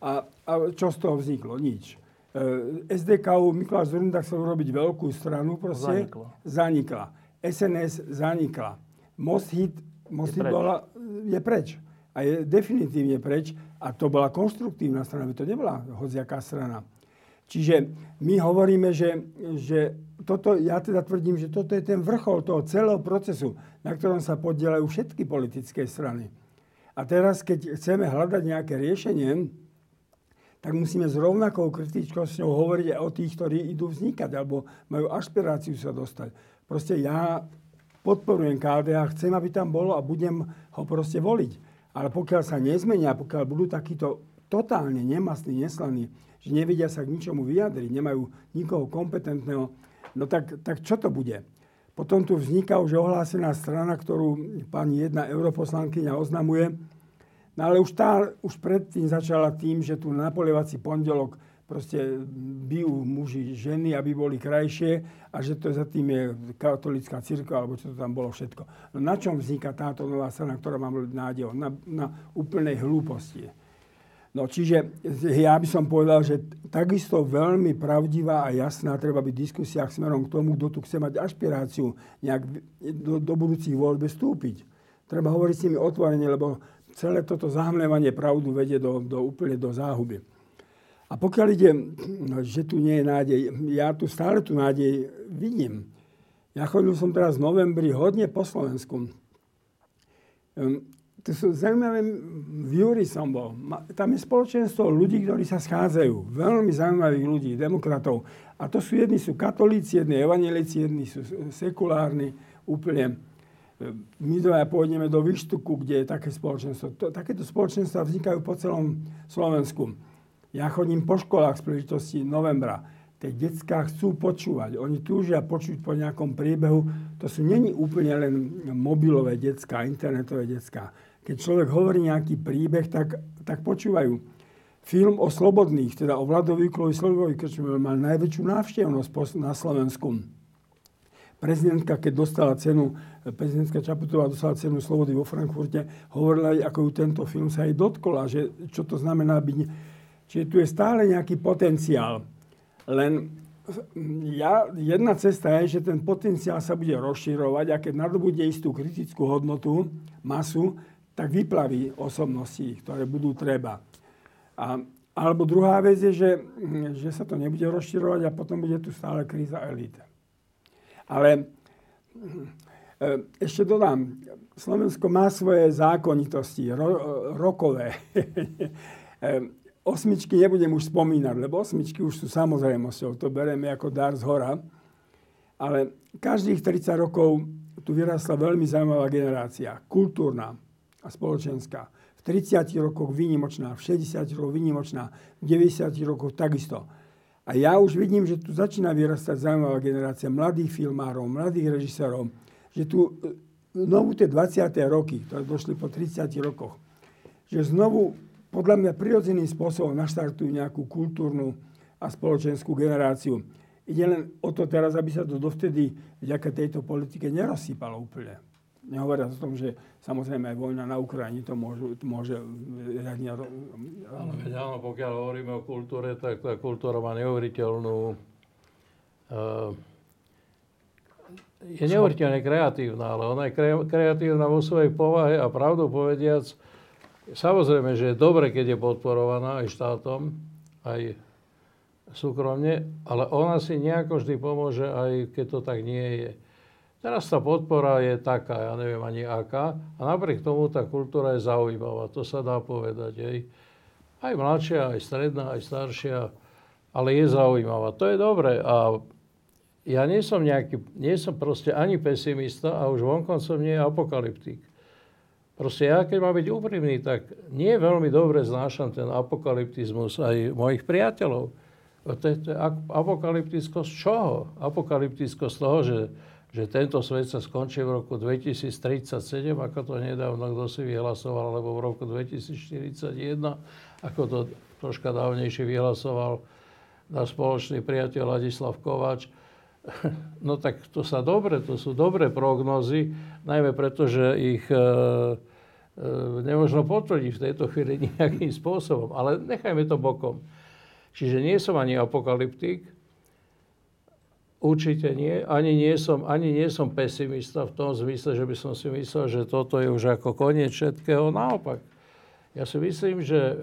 a čo z toho vzniklo? Nič. SDK-u Mikuláš Dzurinda chcel urobiť veľkú stranu, proste zanikla. SNS zanikla. Most hit je preč. A je definitívne preč. A to bola konštruktívna strana, to nebola hociaká strana. Čiže my hovoríme, že toto, ja teda tvrdím, že toto je ten vrchol toho celého procesu, na ktorom sa podieľajú všetky politické strany. A teraz, keď chceme hľadať nejaké riešenie, tak musíme s rovnakou kritičkosťou hovoriť aj o tých, ktorí idú vznikať alebo majú ašpiráciu sa dostať. Proste ja podporujem KDH, chcem, aby tam bolo a budem ho proste voliť. Ale pokiaľ sa nezmenia, pokiaľ budú takýto totálne nemastní, neslaní, že nevedia sa k ničomu vyjadriť, nemajú nikoho kompetentného, no tak čo to bude? Potom tu vzniká už ohlásená strana, ktorú pani jedna europoslankyňa oznamuje, no ale už predtým začala tým, že tu na polievací pondelok proste bijú muži ženy, aby boli krajšie a že to za tým je katolická cirkev, alebo čo to tam bolo všetko. No na čom vzniká táto nová strana, ktorá má nádej? Na úplnej hlúposti. No čiže ja by som povedal, že takisto veľmi pravdivá a jasná treba byť diskusia smerom k tomu, kto tu chce mať ašpiráciu nejak do budúcich voľb vstúpiť. Treba hovoriť s nimi otvorene, lebo celé toto zahmlievanie pravdu vedie úplne do záhuby. A pokiaľ ide, že tu nie je nádej, ja tu stále tú nádej vidím. Ja chodil som teraz v novembri hodne po Slovensku. To sú zaujímavé, v Júri som bol. Tam je spoločenstvo ľudí, ktorí sa schádzajú. Veľmi zaujímavých ľudí, demokratov. A to sú jedni sú katolíci, jedni evanjelici, jedni sú sekulárni úplne. My dvaja pôjdeme do Výštuku, kde je také spoločenstvo. Takéto spoločenstva vznikajú po celom Slovensku. Ja chodím po školách z príležitosti novembra. tie decká chcú počúvať. Oni túžia počuť po nejakom príbehu. To sú není úplne len mobilové decká, internetové decká. Keď človek hovorí nejaký príbeh, tak počúvajú. Film o slobodných, teda o Vladovi Juklovi Slobovi, keďže mal najväčšiu návštevnosť na Slovensku. Prezidentka, keď dostala cenu, prezidentka Čaputová dostala cenu slobody vo Frankfurte, hovorila aj, ako ju tento film sa jej dotkol, že čo to znamená byť. Čiže tu je stále nejaký potenciál. Len jedna cesta je, že ten potenciál sa bude rozširovať a keď nadobudne istú kritickú hodnotu, masu, tak vyplaví osobnosti, ktoré budú treba. Alebo druhá vec je, že sa to nebude rozširovať a potom bude tu stále kríza elite. Ale ešte dodám, Slovensko má svoje zákonitosti, rokové. Osmičky nebudem už spomínať, lebo osmičky už sú samozrejmosťou. To bereme ako dar z hora. Ale každých 30 rokov tu vyrastla veľmi zaujímavá generácia. Kultúrna a spoločenská. V 30 rokoch výnimočná, v 60 rokoch výnimočná, v 90 rokoch takisto. A ja už vidím, že tu začína vyrastať zaujímavá generácia mladých filmárov, mladých režisérov. Že tu znovu tie 20. roky, ktoré došli po 30 rokoch, že znovu podľa mňa prirodzeným spôsobom naštartujú nejakú kultúrnu a spoločenskú generáciu. Ide len o to teraz, aby sa to dovtedy vďaka tejto politike nerozsýpalo úplne. Nehovoriac o tom, že samozrejme aj vojna na Ukrajine to môže riadne... Áno, pokiaľ hovoríme o kultúre, tak tá kultúra má neuveriteľnú... Je neuveriteľne kreatívna, ale ona je kreatívna vo svojej povahe a pravdu povediac, samozrejme, že je dobre, keď je podporovaná aj štátom, aj súkromne, ale ona si nejako vždy pomôže, aj keď to tak nie je. Teraz tá podpora je taká, ja neviem ani aká, a napriek tomu tá kultúra je zaujímavá, to sa dá povedať. Aj mladšia, aj stredná, aj staršia, ale je zaujímavá. To je dobre a ja nie som proste ani pesimista a už vonkoncom nie je apokalyptik. Proste ja, keď mám byť úprimný, tak nie veľmi dobre znášam ten apokalyptizmus aj mojich priateľov. To je apokalyptisko z čoho? Apokalyptisko z toho, že tento svet sa skončí v roku 2037, ako to nedávno kto si vyhlasoval, alebo v roku 2041, ako to troška dávnejšie vyhlasoval náš spoločný priateľ Ladislav Kováč. No tak to sú dobré prognózy, najmä preto, že ich nemôžno potvrdiť v tejto chvíli nejakým spôsobom, ale nechajme to bokom. Čiže nie som ani apokalyptik, určite nie, ani nie som pesimista v tom zmysle, že by som si myslel, že toto je už ako koniec všetkého, naopak. Ja si myslím, že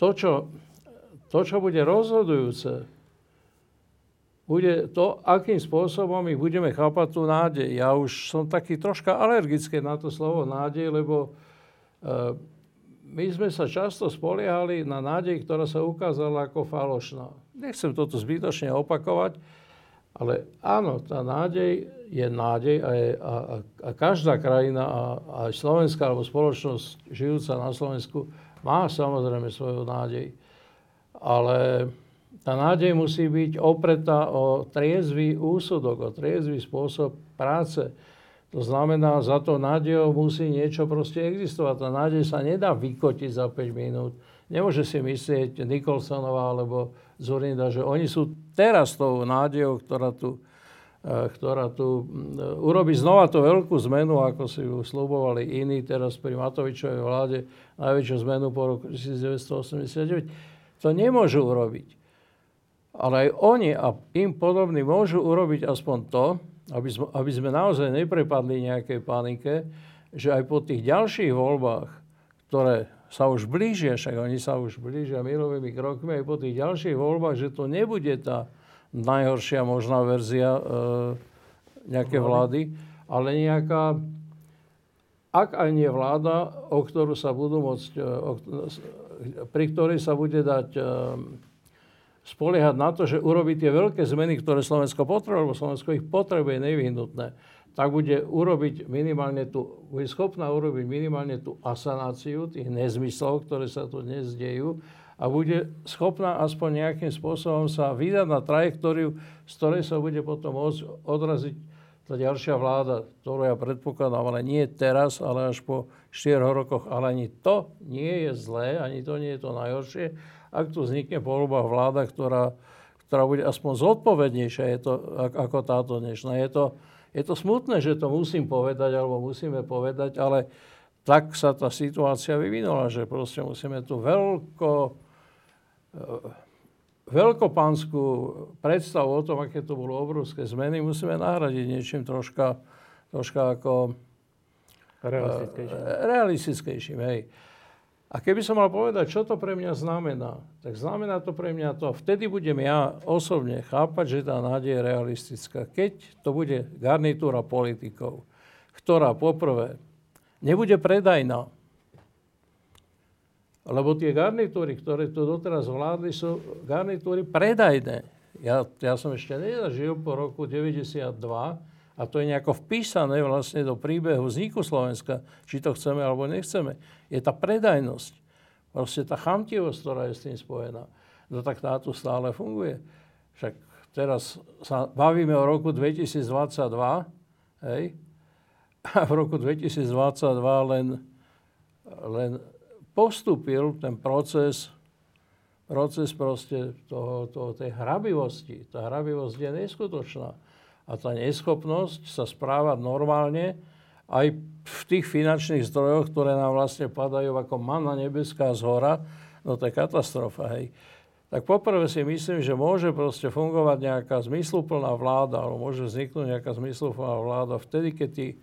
to, čo bude rozhodujúce, bude to, akým spôsobom my budeme chápať tú nádej. Ja už som taký troška alergický na to slovo nádej, lebo my sme sa často spoliehali na nádej, ktorá sa ukázala ako falošná. Nechcem toto zbytočne opakovať, ale áno, tá nádej je nádej a každá krajina a Slovenská alebo spoločnosť žijúca na Slovensku má samozrejme svoju nádej. Ale tá nádej musí byť opretá o triezvy úsudok, o triezvy spôsob práce. To znamená, za to nádejou musí niečo proste existovať. Tá nádej sa nedá vykotiť za 5 minút. Nemôže si myslieť Nikolsonová alebo Dzurinda, že oni sú teraz tou nádejou, ktorá tu urobí znova tú veľkú zmenu, ako si ju sľubovali iní teraz pri Matovičovej vláde, najväčšiu zmenu po roku 1989. To nemôžu urobiť. Ale aj oni a im podobní môžu urobiť aspoň to, aby sme naozaj neprepadli nejakej panike, že aj po tých ďalších voľbách, ktoré sa už blížia, však oni sa už blížia milovými krokmi, aj po tých ďalších voľbách, že to nebude tá najhoršia možná verzia nejakej vlády, ale nejaká, ak aj nie vláda, o ktorú sa budú môcť... pri ktorej sa bude dať spoliehať na to, že urobí tie veľké zmeny, ktoré Slovensko potrebuje, lebo Slovensko ich potrebuje nevyhnutné, tak bude schopná urobiť minimálne tú asanáciu tých nezmyslov, ktoré sa tu dnes dejú a bude schopná aspoň nejakým spôsobom sa vydať na trajektóriu, z ktorej sa bude potom odraziť tá ďalšia vláda, ktorú ja predpokladám, ale nie teraz, ale až po 4 rokoch. Ale ani to nie je zlé, ani to nie je to najhoršie, ak tu vznikne po voľbách vláda, ktorá bude aspoň zodpovednejšia je to, ako táto dnešná. Je to smutné, že to musím povedať, alebo musíme povedať, ale tak sa tá situácia vyvinula, že proste musíme tu veľkopánsku predstavu o tom, aké to bolo obrovské zmeny, musíme nahradiť niečím troška ako realistickejším. Hej. A keby som mal povedať, čo to pre mňa znamená, tak znamená to pre mňa to, vtedy budem ja osobne chápať, že tá nádej je realistická. Keď to bude garnitúra politikov, ktorá poprvé nebude predajná, lebo tie garnitúry, ktoré tu doteraz vládli, sú garnitúry predajné. Ja som ešte nezažil po roku 92 a to je nejako vpísané vlastne do príbehu vzniku Slovenska, či to chceme alebo nechceme. Je tá predajnosť, proste tá chamtivosť, ktorá je s tým spojená. No tak tá tu stále funguje. Však teraz sa bavíme o roku 2022, hej? A v roku 2022 len postúpil ten proces proste tej hrabivosti. Tá hrabivosť je neskutočná. A tá neschopnosť sa správať normálne aj v tých finančných zdrojoch, ktoré nám vlastne padajú ako manna nebeská zhora, no to je katastrofa, hej. Tak poprvé si myslím, že môže proste fungovať nejaká zmysluplná vláda, alebo môže vzniknúť nejaká zmysluplná vláda vtedy, keď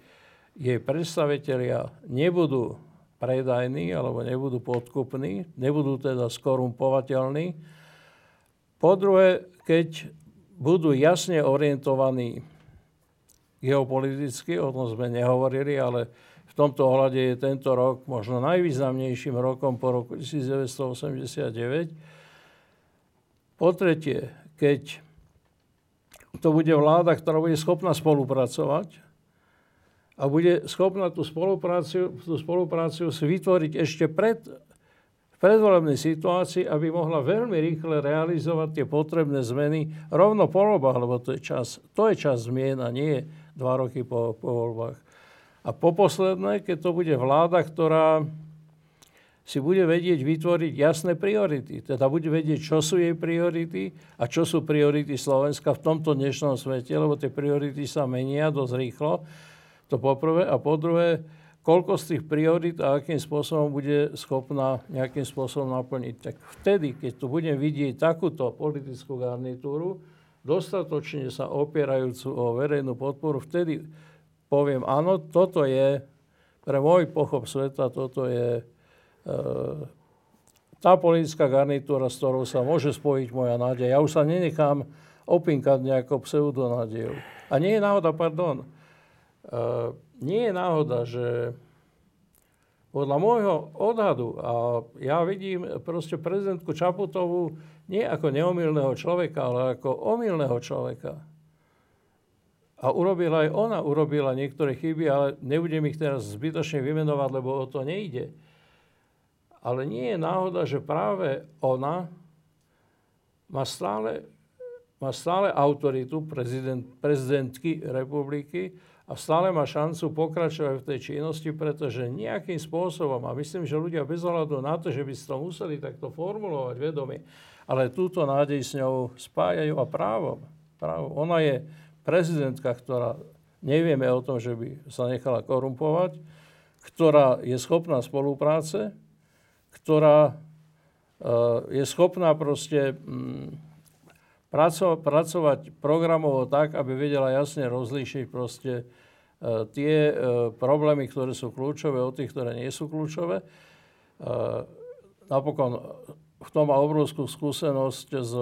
jej predstavitelia nebudú predajní alebo nebudú podkupní, nebudú teda skorumpovateľní. Po druhé, keď budú jasne orientovaní geopoliticky, o tom sme nehovorili, ale v tomto ohľade je tento rok možno najvýznamnejším rokom po roku 1989. Po tretie, keď to bude vláda, ktorá bude schopná spolupracovať, a bude schopná tú spolupráciu si vytvoriť ešte v predvolebnej situácii, aby mohla veľmi rýchle realizovať tie potrebné zmeny rovno po voľbách, lebo to je čas zmien a nie 2 roky po voľbách. A poposledné, keď to bude vláda, ktorá si bude vedieť vytvoriť jasné priority. Teda bude vedieť, čo sú jej priority a čo sú priority Slovenska v tomto dnešnom svete, lebo tie priority sa menia dosť rýchlo. To poprvé. A po druhé, koľko z tých priorit a akým spôsobom bude schopná nejakým spôsobom naplniť. Tak vtedy, keď tu budem vidieť takúto politickú garnitúru, dostatočne sa opierajúcu o verejnú podporu, vtedy poviem, áno, toto je, pre môj pochop sveta, toto je tá politická garnitúra, s ktorou sa môže spojiť moja nádej. Ja už sa nenechám opinkať nejakou pseudonádejou. A nie je náhoda, nie je náhoda, že podľa môjho odhadu, a ja vidím proste prezidentku Čaputovú nie ako neomylného človeka, ale ako omylného človeka. A urobila niektoré chyby, ale nebudem ich teraz zbytočne vymenovať, lebo o to nejde. Ale nie je náhoda, že práve ona má stále autoritu prezidentky republiky, a stále má šancu pokračovať v tej činnosti, pretože nejakým spôsobom, a myslím, že ľudia bez ohľadu na to, že by si to museli takto formulovať vedomie, ale túto nádej s ňou spájajú a právom. Ona je prezidentka, ktorá nevieme o tom, že by sa nechala korumpovať, ktorá je schopná spolupráce, ktorá je schopná proste pracovať programovo tak, aby vedela jasne rozlíšiť proste tie problémy, ktoré sú kľúčové, od tých, ktoré nie sú kľúčové. Napokon v tom má obrovskú skúsenosť z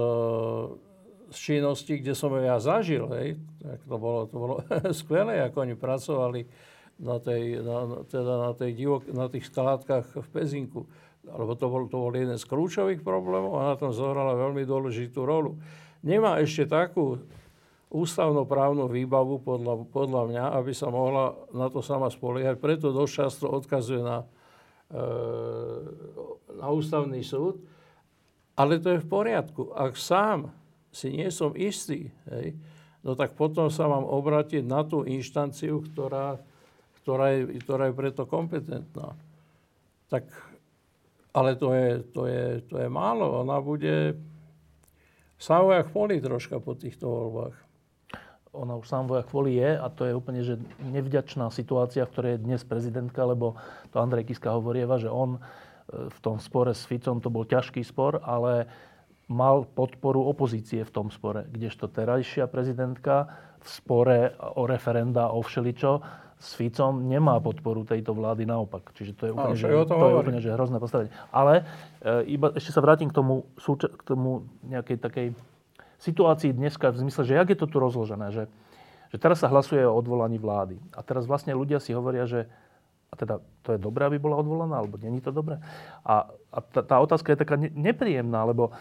činnosti, kde som ja zažil. Hej. To bolo skvelé, ako oni pracovali na tých skládkach v Pezinku. Alebo to bol jeden z kľúčových problémov a na tom zohrala veľmi dôležitú rolu. Nemá ešte takú ústavnoprávnu výbavu podľa mňa, aby sa mohla na to sama spoliehať. Preto dosť často odkazuje na ústavný súd. Ale to je v poriadku. Ak sám si nie som istý, hej, no tak potom sa mám obrátiť na tú inštanciu, ktorá je preto kompetentná. Tak, ale to je málo. Ona bude samvoja kvôli troška po týchto voľbách. Ona už samvoja kvôli je a to je úplne že nevďačná situácia, v ktorej je dnes prezidentka, lebo to Andrej Kiska hovorieva, že on v tom spore s Ficom, to bol ťažký spor, ale mal podporu opozície v tom spore, kdežto terajšia prezidentka v spore o referenda, o všeličo, s Ficom nemá podporu tejto vlády, naopak. Čiže to je úplne, že hrozné postavenie. Ale ešte sa vrátim k tomu nejakej takej situácii dneska v zmysle, že jak je to tu rozložené, že teraz sa hlasuje o odvolaní vlády. A teraz vlastne ľudia si hovoria, že a teda to je dobré, aby bola odvolaná, alebo nie je to dobré? A tá otázka je taká nepríjemná, lebo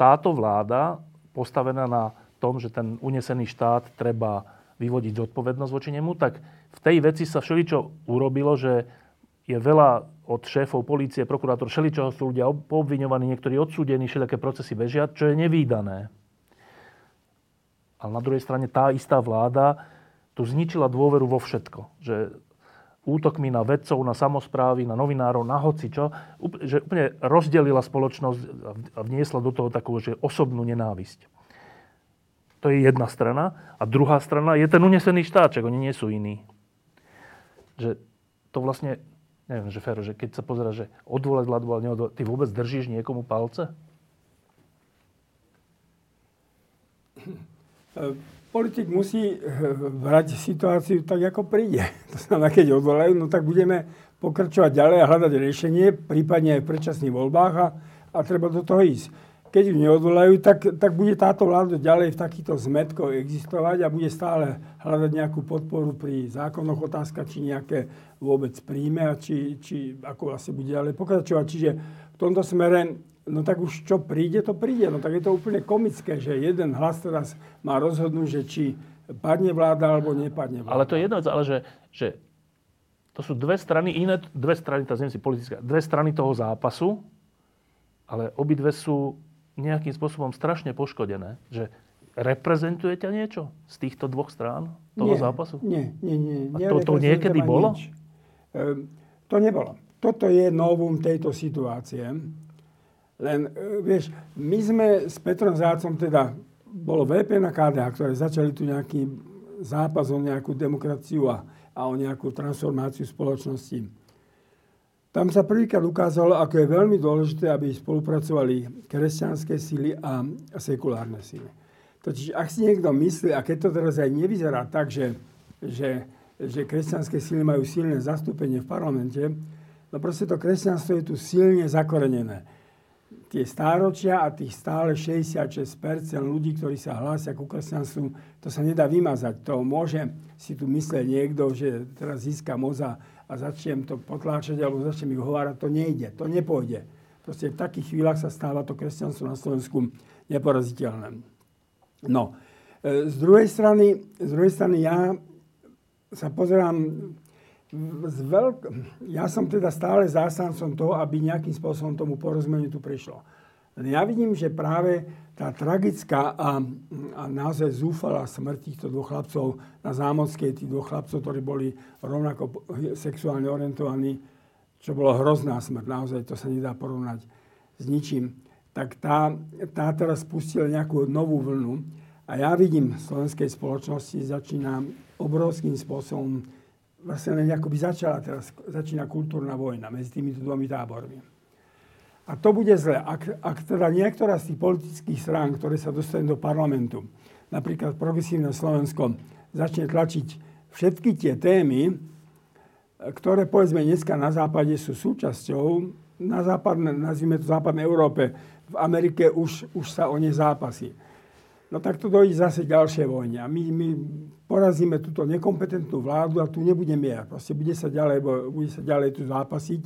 táto vláda postavená na tom, že ten unesený štát treba vyvodiť zodpovednosť voči nemu, tak v tej veci sa všeličo urobilo, že je veľa od šéfov polície, prokurátor, všeličoho sú ľudia obviňovaní, niektorí odsúdení, všelijaké procesy bežia, čo je nevídané. Ale na druhej strane tá istá vláda tu zničila dôveru vo všetko, že útokmi na vedcov, na samosprávy, na novinárov, na hocičo, že úplne rozdelila spoločnosť a vniesla do toho takú, že osobnú nenávisť. To je jedna strana. A druhá strana je ten unesený štáček. Oni nie sú iní. Že to vlastne, neviem, že féro, že keď sa pozera, že odvolať vládu, ale neodvolať, ty vôbec držíš niekomu palce? Politik musí brať situáciu tak, ako príde. To znamená, keď odvolajú, no tak budeme pokračovať ďalej a hľadať riešenie, prípadne aj v predčasných voľbách a treba do toho ísť. Keď ju neodvolajú, tak bude táto vláda ďalej v takýchto zmätkoch existovať a bude stále hľadať nejakú podporu pri zákonoch, otázka, či nejaké vôbec príjme a či ako asi bude ďalej pokračovať. Čiže v tomto smere no tak už čo príde, to príde. No tak je to úplne komické, že jeden hlas teraz má rozhodnúť, že či padne vláda, alebo nepadne vláda. Ale to je jedna vec, ale že to sú dve strany iné, dve strany toho zápasu, ale obidve sú nejakým spôsobom strašne poškodené. Že reprezentuje ťa niečo z týchto dvoch strán toho zápasu? Nie. A to niekedy bolo? To nebolo. Toto je novum tejto situácie. Len, vieš, my sme s Petrom Zajacom, teda bolo VPN a KDH, ktoré začali tu nejaký zápas o nejakú demokraciu a o nejakú transformáciu spoločnosti. Tam sa prvýkrát ukázalo, ako je veľmi dôležité, aby spolupracovali kresťanské síly a sekulárne síly. Totiž, ak si niekto myslí, a keď to teraz aj nevyzerá tak, že kresťanské síly majú silné zastúpenie v parlamente, no proste to kresťanstvo je tu silne zakorenené. Tie stáročia a tých stále 66% ľudí, ktorí sa hlásia ku kresťanstvu, to sa nedá vymazať. To môže si tu mysleť niekto, že teraz získa moza a začnem to potláčať alebo začnem ich hovárať. To nejde, to nepôjde. Proste v takých chvíľach sa stáva to kresťanstvo na Slovensku neporaziteľné. No, z druhej strany ja sa pozerám... Ja som teda stále zástancom toho, aby nejakým spôsobom tomu porozumeniu tu prišlo. Ja vidím, že práve tá tragická a naozaj zúfalá smrť týchto dvoch chlapcov na Zámockej, tých dvoch chlapcov, ktorí boli rovnako sexuálne orientovaní, čo bolo hrozná smrť, naozaj to sa nedá porovnať s ničím, tak tá teraz spustila nejakú novú vlnu a ja vidím, v slovenskej spoločnosti začína obrovským spôsobom vlastne akoby začína kultúrna vojna medzi týmito dvomi tábormi. A to bude zle. Ak teda niektorá z tých politických strán, ktoré sa dostane do parlamentu, napríklad Progresívne Slovensko, začne tlačiť všetky tie témy, ktoré povedzme dneska na západe sú súčasťou, nazvime to západnej Európe, v Amerike už sa o ne zápasí. No tak to dojde zase ďalšie vojne. A my porazíme túto nekompetentnú vládu a tu nebude mier. Proste bude sa ďalej tu zápasiť.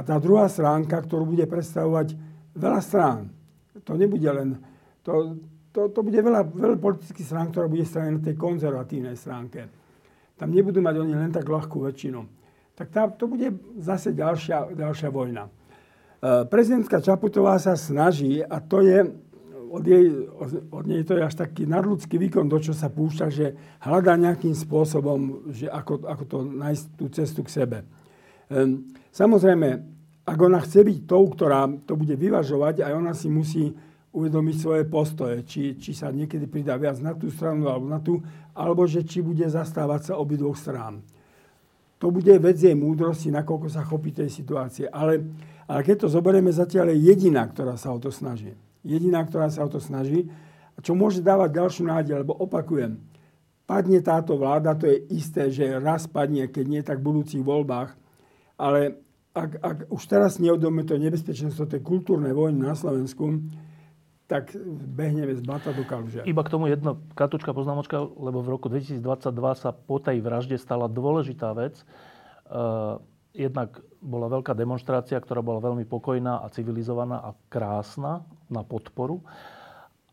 A tá druhá stránka, ktorú bude predstavovať veľa strán, to nebude len... To bude veľa politických strán, ktorá bude strane na tej konzervatívnej stránke. Tam nebudú mať oni len tak ľahkú väčšinu. Tak to bude zase ďalšia vojna. Prezidentka Čaputová sa snaží, a to je, od nej to je až taký nadľudský výkon, do čo sa púšťa, že hľadá nejakým spôsobom, že ako to nájsť tú cestu k sebe. Samozrejme, ak ona chce byť tou, ktorá to bude vyvažovať, aj ona si musí uvedomiť svoje postoje, či sa niekedy pridá viac na tú stranu alebo na tú, alebo že či bude zastávať sa obidvoch strán. To bude vec jej múdrosti, nakoľko sa chopí tej situácie. Ale keď to zoberieme, zatiaľ je jediná, ktorá sa o to snaží. Jediná, ktorá sa o to snaží. A čo môže dávať ďalšiu nádej, lebo opakujem, padne táto vláda, to je isté, že raz padne, keď nie tak v budúcich voľbách. Ale ak už teraz neuvedomíme to nebezpečenstvo tej kultúrnej vojny na Slovensku, tak behneme z blata do kaluže. Iba k tomu jedna kratučka poznámočka, lebo v roku 2022 sa po tej vražde stala dôležitá vec. Jednak bola veľká demonštrácia, ktorá bola veľmi pokojná a civilizovaná a krásna na podporu.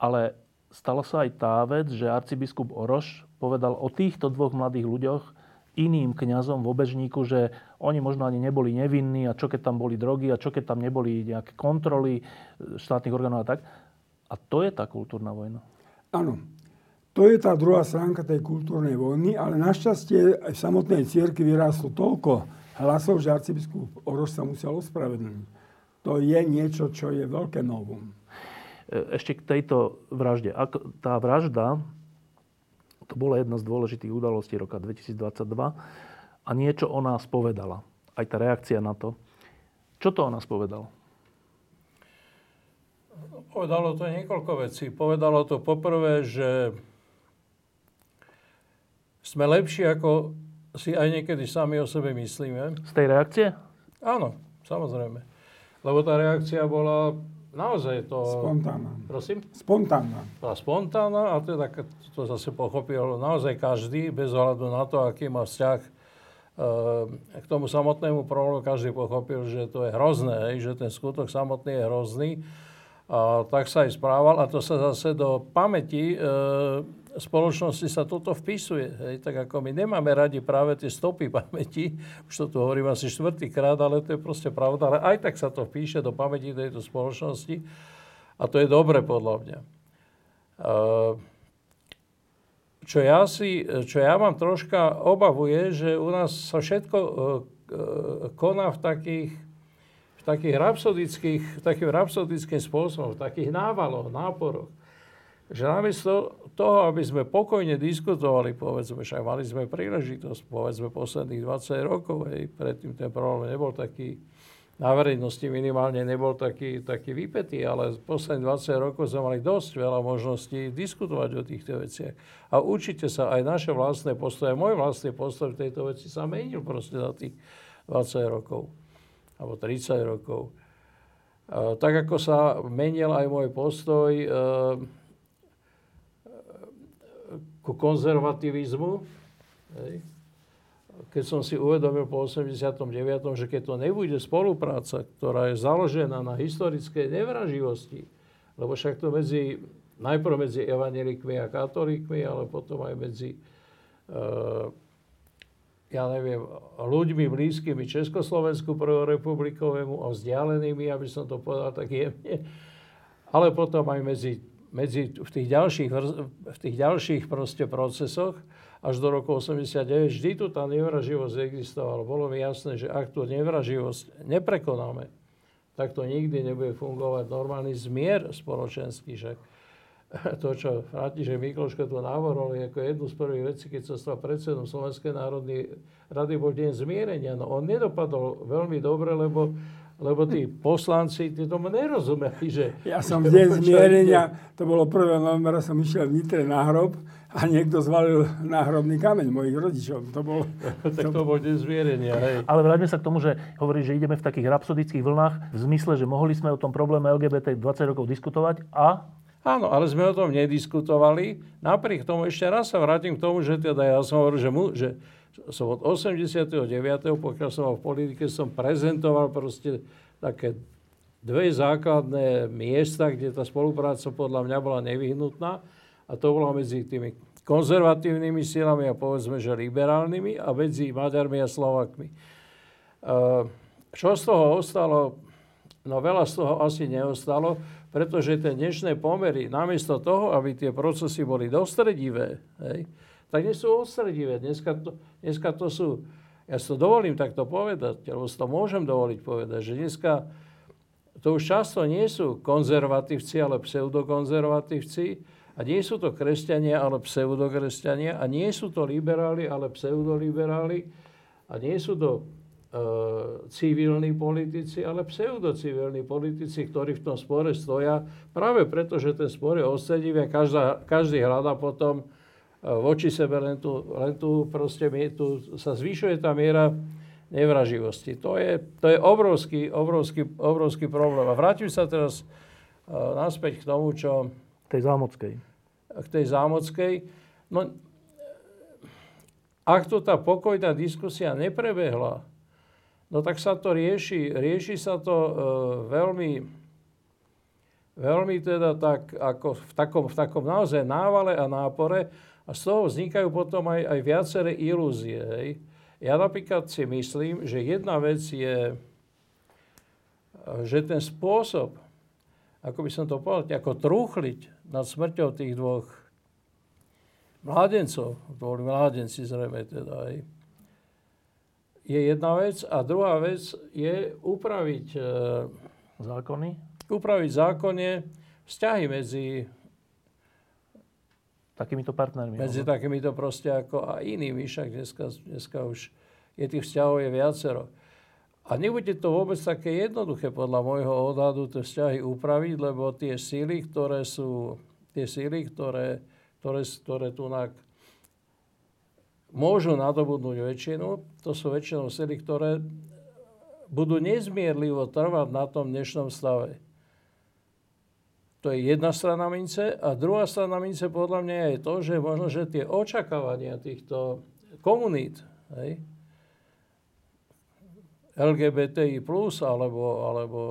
Ale stala sa aj tá vec, že arcibiskup Oroš povedal o týchto dvoch mladých ľuďoch iným kňazom v Obežníku, že oni možno ani neboli nevinní a čo keď tam boli drogy a čo keď tam neboli nejaké kontroly štátnych orgánov a tak. A to je tá kultúrna vojna. Áno. To je tá druhá stránka tej kultúrnej vojny, ale našťastie aj v samotnej cirkvi vyrástlo toľko hlasov, že arcibiskup Oroš sa musel ospravedlniť. To je niečo, čo je veľké novum. Ešte k tejto vražde. Tá vražda, to bola jedna z dôležitých udalostí roka 2022 a niečo o nás povedala. Aj tá reakcia na to. Čo to o nás povedalo? Povedalo to niekoľko vecí. Povedalo to poprvé, že sme lepší, ako si aj niekedy sami o sebe myslíme. Z tej reakcie? Áno, samozrejme. Lebo tá reakcia bola naozaj to... Spontánna. Prosím? Spontánna. Tá spontánna, a teda to zase pochopil naozaj každý, bez ohľadu na to, aký má vzťah k tomu samotnému problému. Každý pochopil, že to je hrozné, že ten skutok samotný je hrozný. A tak sa aj správal, a to sa zase do pamäti spoločnosti sa toto vpisuje. Hej. Tak ako my nemáme radi práve tie stopy pamäti, už to tu hovorím asi štvrtýkrát, ale to je proste pravda, ale aj tak sa to vpíše do pamäti tejto spoločnosti a to je dobre podľa mňa. Čo ja mám troška obavu je, že u nás sa všetko koná takým rapsodickým spôsobom, v takých návaloch, náporoch. Že namiesto toho, aby sme pokojne diskutovali, povedzme, však mali sme príležitosť, povedzme, posledných 20 rokov, hej, predtým ten problém nebol taký, na verejnosti minimálne nebol taký vypätý, ale posledných 20 rokov sme mali dosť veľa možností diskutovať o týchto veciach. A určite sa aj naše vlastné postoje, môj vlastný postoj v tejto veci sa menil proste za tých 20 rokov. Alebo 30 rokov. Tak ako sa menil aj môj postoj ku konzervativizmu, keď som si uvedomil po 89., že keď to nebude spolupráca, ktorá je založená na historickej nevraživosti, lebo však to najprv medzi evanjelikmi a katolíkmi, ale potom aj medzi ľuďmi blízkymi Československu prvorepublikovému a vzdialenými, aby som to povedal tak jemne, ale potom aj v tých ďalších proste procesoch až do roku 89 vždy tu tá nevraživosť existovala. Bolo mi jasné, že ak tú nevraživosť neprekonáme, tak to nikdy nebude fungovať normálny zmier spoločenský, že to, čo František Mikloško tu navrhol, je ako jednu z prvých vecí, keď sa stal predsedom Slovenskej národnej rady, bol deň zmierenia. No on nedopadol veľmi dobre, lebo tí poslanci tomu nerozumeli, že... Ja som v deň zmierenia, to bolo 1. novembra, som išiel v Nitre na hrob a niekto zvalil náhrobný kameň mojich rodičov. To bol... tak to bol deň zmierenia, hej. Ale vráťme sa k tomu, že hovorí, že ideme v takých rapsodických vlnách v zmysle, že mohli sme o tom probléme LGBT 20 rokov diskutovať a... Áno, ale sme o tom nediskutovali. Napriek tomu ešte raz sa vrátim k tomu, že teda ja som hovoril, že som od 89., pokiaľ som bol v politike, som prezentoval proste také dve základné miesta, kde tá spolupráca podľa mňa bola nevyhnutná. A to bola medzi tými konzervatívnymi silami a povedzme, že liberálnymi a medzi Maďarmi a Slovákmi. Čo z toho ostalo... No veľa z toho asi neostalo, pretože tie dnešné pomery, namiesto toho, aby tie procesy boli dostredivé, hej, tak nie sú odstredivé. Dneska to sú, ja si to dovolím takto povedať, alebo si to môžem dovoliť povedať, že dneska to už často nie sú konzervatívci, ale pseudokonzervatívci, a nie sú to kresťania, ale pseudokresťania, a nie sú to liberáli, ale pseudoliberáli, a nie sú to civilní politici, ale pseudocivilní politici, ktorí v tom spore stoja, práve preto, že ten spor je odstredivý, každý hľadá potom voči sebe, len tu proste tu sa zvyšuje tá miera nevraživosti. To je obrovský problém. A vrátim sa teraz naspäť k tomu, čo... K tej Zámockej. No, ak to tá pokojná diskusia neprebehla, no tak sa to rieši. Rieši sa to veľmi teda tak, ako v takom naozaj návale a nápore, a z toho vznikajú potom aj viaceré ilúzie. Hej. Ja napríklad si myslím, že jedna vec je, že ten spôsob, ako by som to povedal, ako trúchliť nad smrťou tých dvoch mládencov, to boli mládenci zrejme teda, hej, je jedna vec, a druhá vec je upraviť zákonne vzťahy medzi takýmito partnermi. Medzi takýmito proste ako a inými, však dneska už je tých vzťahov je viacero. A nebude to vôbec také jednoduché podľa môjho odhadu tie vzťahy upraviť, lebo tie síly, ktoré sú, ktoré tu na môžu nadobudnúť väčšinu, to sú väčšinou sily, ktoré budú nezmierlivo trvať na tom dnešnom stave. To je jedna strana mince, a druhá strana mince podľa mňa je to, že možno, že tie očakávania týchto komunít, hej, LGBTI+, alebo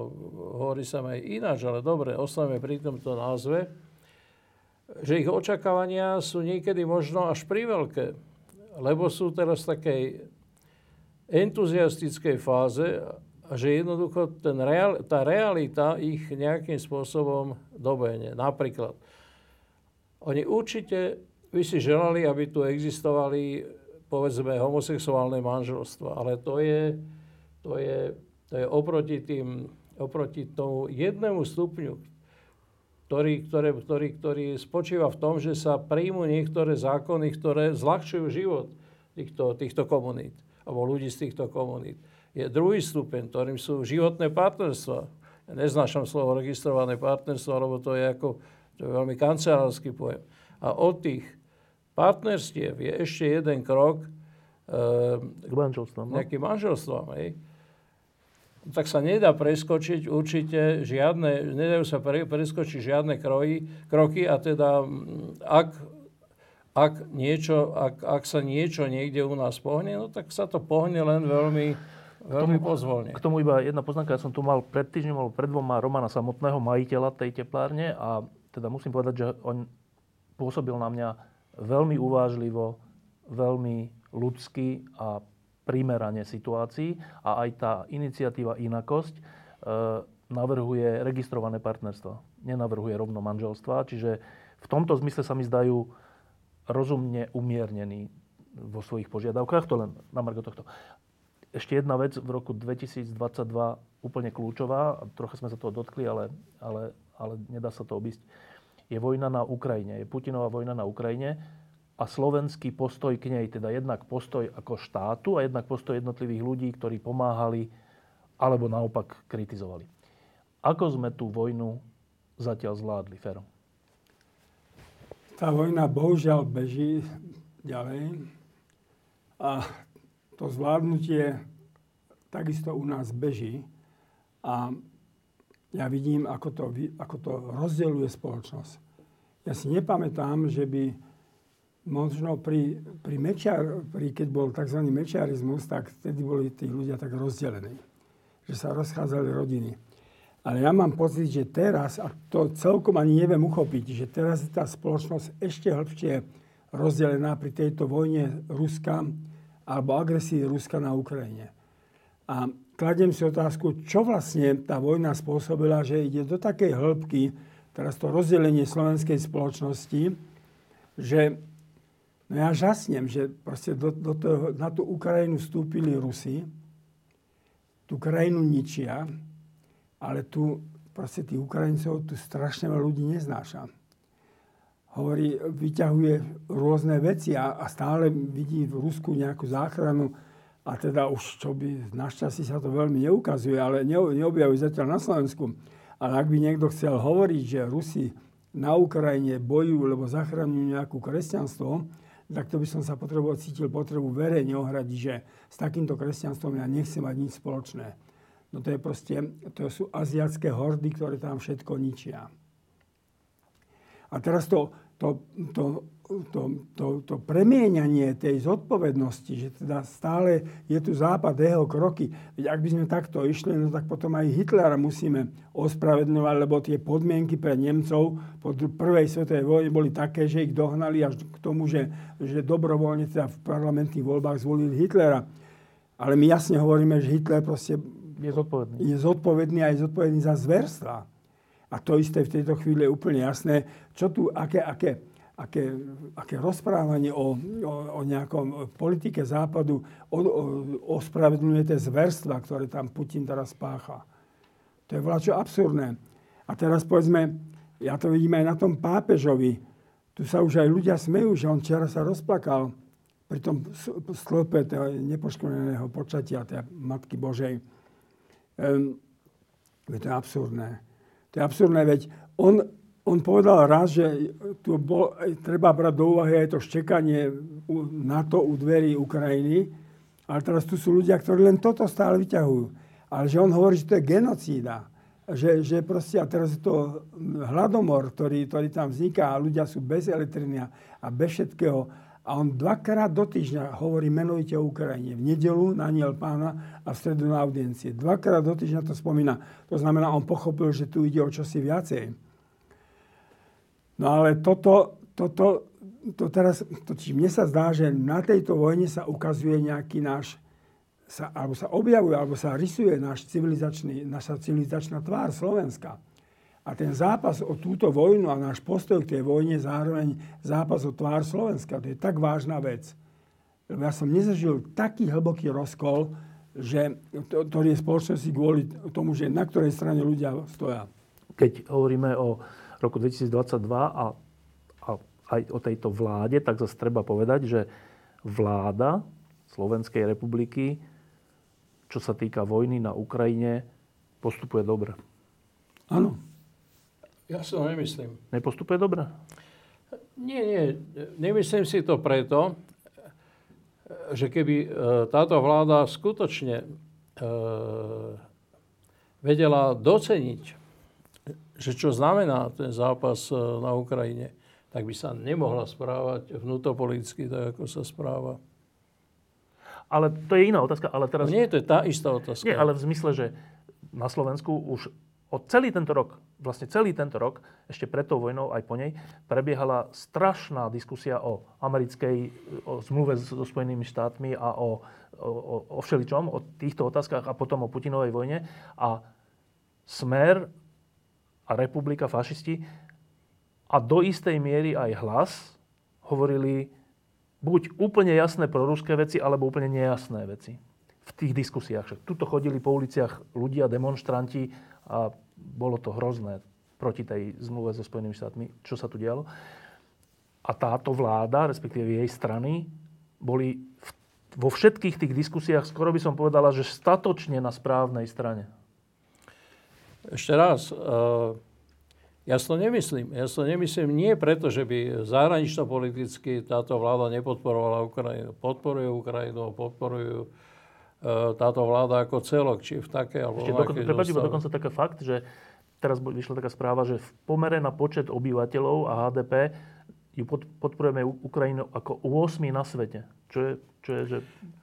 hovorí sa aj ináč, ale dobre, ostaneme pri tomto názve, že ich očakávania sú niekedy možno až priveľké. Lebo sú teraz v takej entuziastickej fáze, že jednoducho tá realita ich nejakým spôsobom dobehne. Napríklad, oni určite by si želali, aby tu existovali, povedzme, homosexuálne manželstva, ale to je oproti tomu jednému stupňu, ktorý spočíva v tom, že sa príjmu niektoré zákony, ktoré zľahčujú život týchto komunít, alebo ľudí z týchto komunít. Je druhý stupeň, ktorým sú životné partnerstva. Ja neznášam slovo registrované partnerstvo, lebo to je veľmi kancelársky pojem. A od tých partnerstiev je ešte jeden krok k manželstvom, nejakým manželstvom, hej. Tak sa nedá preskočiť určite žiadne, nedajú sa preskočiť žiadne kroky, a teda ak sa niečo niekde u nás pohne, no tak sa to pohne len veľmi pozvolne. K tomu iba jedna poznámka. Ja som tu mal pred týždňom, alebo pred dvoma, Romana Samotného, majiteľa tej teplárne, a teda musím povedať, že on pôsobil na mňa veľmi uvážlivo, veľmi ľudsky a primeranie situácií, a aj tá iniciatíva Inakosť navrhuje registrované partnerstva. Nenavrhuje rovno manželstva, čiže v tomto zmysle sa mi zdajú rozumne umiernení vo svojich požiadavkách. To len na margo tohto. Ešte jedna vec v roku 2022 úplne kľúčová, trocha sme sa toho dotkli, ale nedá sa to obísť. Je vojna na Ukrajine, je Putinová vojna na Ukrajine, a slovenský postoj k nej, teda jednak postoj ako štátu a jednak postoj jednotlivých ľudí, ktorí pomáhali alebo naopak kritizovali. Ako sme tú vojnu zatiaľ zvládli, Fero? Tá vojna bohužiaľ beží ďalej, a to zvládnutie takisto u nás beží, a ja vidím, ako to rozdeľuje spoločnosť. Ja si nepamätám, že by možno keď bol tzv. Mečiarizmus, tak vtedy boli tí ľudia tak rozdelení, že sa rozchádzali rodiny. Ale ja mám pocit, že teraz, a to celkom ani neviem uchopiť, že teraz je tá spoločnosť ešte hĺbšie rozdelená pri tejto vojne Ruska alebo agresii Ruska na Ukrajine. A kladiem si otázku, čo vlastne tá vojna spôsobila, že ide do takej hĺbky, teraz to rozdelenie slovenskej spoločnosti, že no ja žasnem, že proste na tú Ukrajinu vstúpili Rusi, tú krajinu ničia, ale tu proste tých Ukrajincov tu strašne veľa ľudí neznáša. Hovorí, vyťahuje rôzne veci a stále vidí v Rusku nejakú záchranu a teda už čo by, našťastie sa to veľmi neukazuje, ale neobjavujú zatiaľ na Slovensku. Ale ak by niekto chcel hovoriť, že Rusi na Ukrajine bojujú, lebo zachraňujú nejakú kresťanstvo, tak to by som sa cítil potrebu verejne ohradiť, že s takýmto kresťanstvom ja nechcem mať nič spoločné. No to je proste, to sú aziatské hordy, ktoré tam všetko ničia. A teraz to premieňanie tej zodpovednosti, že teda stále je tu Západ, jeho kroky. Veď ak by sme takto išli, no tak potom aj Hitlera musíme ospravedlňovať, lebo tie podmienky pre Nemcov po prvej svetovej vojne boli také, že ich dohnali až k tomu, že dobrovoľne teda v parlamentných voľbách zvolili Hitlera. Ale my jasne hovoríme, že Hitler proste je zodpovedný a je zodpovedný za zverstva. A to isté v tejto chvíli je úplne jasné, čo tu, aké rozprávanie o nejakom politike Západu ospravedlňuje tie zverstva, ktoré tam Putin teraz pácha. To je veľačo absurdné. A teraz povedzme, ja to vidím aj na tom pápežovi. Tu sa už aj ľudia smejú, že on včera sa rozplakal pri tom stĺpe nepoškodeného počatia tej Matky Božej. To je absurdné. To je absurdné, veď on povedal raz, že tu treba brať do úvahy aj to štekanie NATO u dverí Ukrajiny, ale teraz tu sú ľudia, ktorí len toto stále vyťahujú. Ale že on hovorí, že to je genocída. Že proste, a teraz je to hladomor, ktorý tam vzniká a ľudia sú bez elektriny a bez všetkého. A on dvakrát do týždňa hovorí menovite o Ukrajine. V nedeľu na Aniel Pána a v stredu na audiencie. Dvakrát do týždňa to spomína. To znamená, on pochopil, že tu ide o čosi viacej. No ale toto teraz, či mne sa zdá, že na tejto vojne sa ukazuje nejaký náš, alebo sa objavuje, alebo sa rysuje naša civilizačná tvár Slovenska. A ten zápas o túto vojnu a náš postoj k tej vojne zároveň zápas o tvár Slovenska. To je tak vážna vec. Lebo ja som nezažil taký hlboký rozkol, že ktorý je spoločnosti kvôli tomu, že na ktorej strane ľudia stoja. Keď hovoríme o roku 2022 a aj o tejto vláde, tak zase treba povedať, že vláda Slovenskej republiky, čo sa týka vojny na Ukrajine, postupuje dobre. Áno. Ja si to nemyslím. Nepostupuje dobre? Nie. Nemyslím si to preto, že keby táto vláda skutočne vedela doceniť, že čo znamená ten zápas na Ukrajine, tak by sa nemohla správať vnútropoliticky tak, ako sa správa. Ale to je iná otázka. Ale teraz... Nie, to je tá istá otázka. Nie, ale v zmysle, že na Slovensku už celý tento rok, ešte pred tou vojnou aj po nej, prebiehala strašná diskusia o americkej o zmluve so Spojenými štátmi a o všeličom, o týchto otázkach a potom o Putinovej vojne. A Smer a Republika, fašisti a do istej miery aj Hlas hovorili buď úplne jasné proruské veci, alebo úplne nejasné veci v tých diskusiách. Tuto chodili po uliciach ľudia, demonštranti a bolo to hrozné proti tej zmluve so Spojenými štátmi, čo sa tu dialo. A táto vláda, respektíve jej strany, boli vo všetkých tých diskusiách, skoro by som povedala, že statočne na správnej strane. Ešte raz, ja si to nemyslím. Ja si to nemyslím nie preto, že by zahranično-politicky táto vláda nepodporovala Ukrajinu. Podporujú Ukrajinu, podporujú táto vláda ako celok, či v takej alebo v akej zostave. Prepáčte, dokonca taký fakt, že teraz vyšla taká správa, že v pomere na počet obyvateľov a HDP ju podporujeme Ukrajinu ako 8. na svete. Čo je že...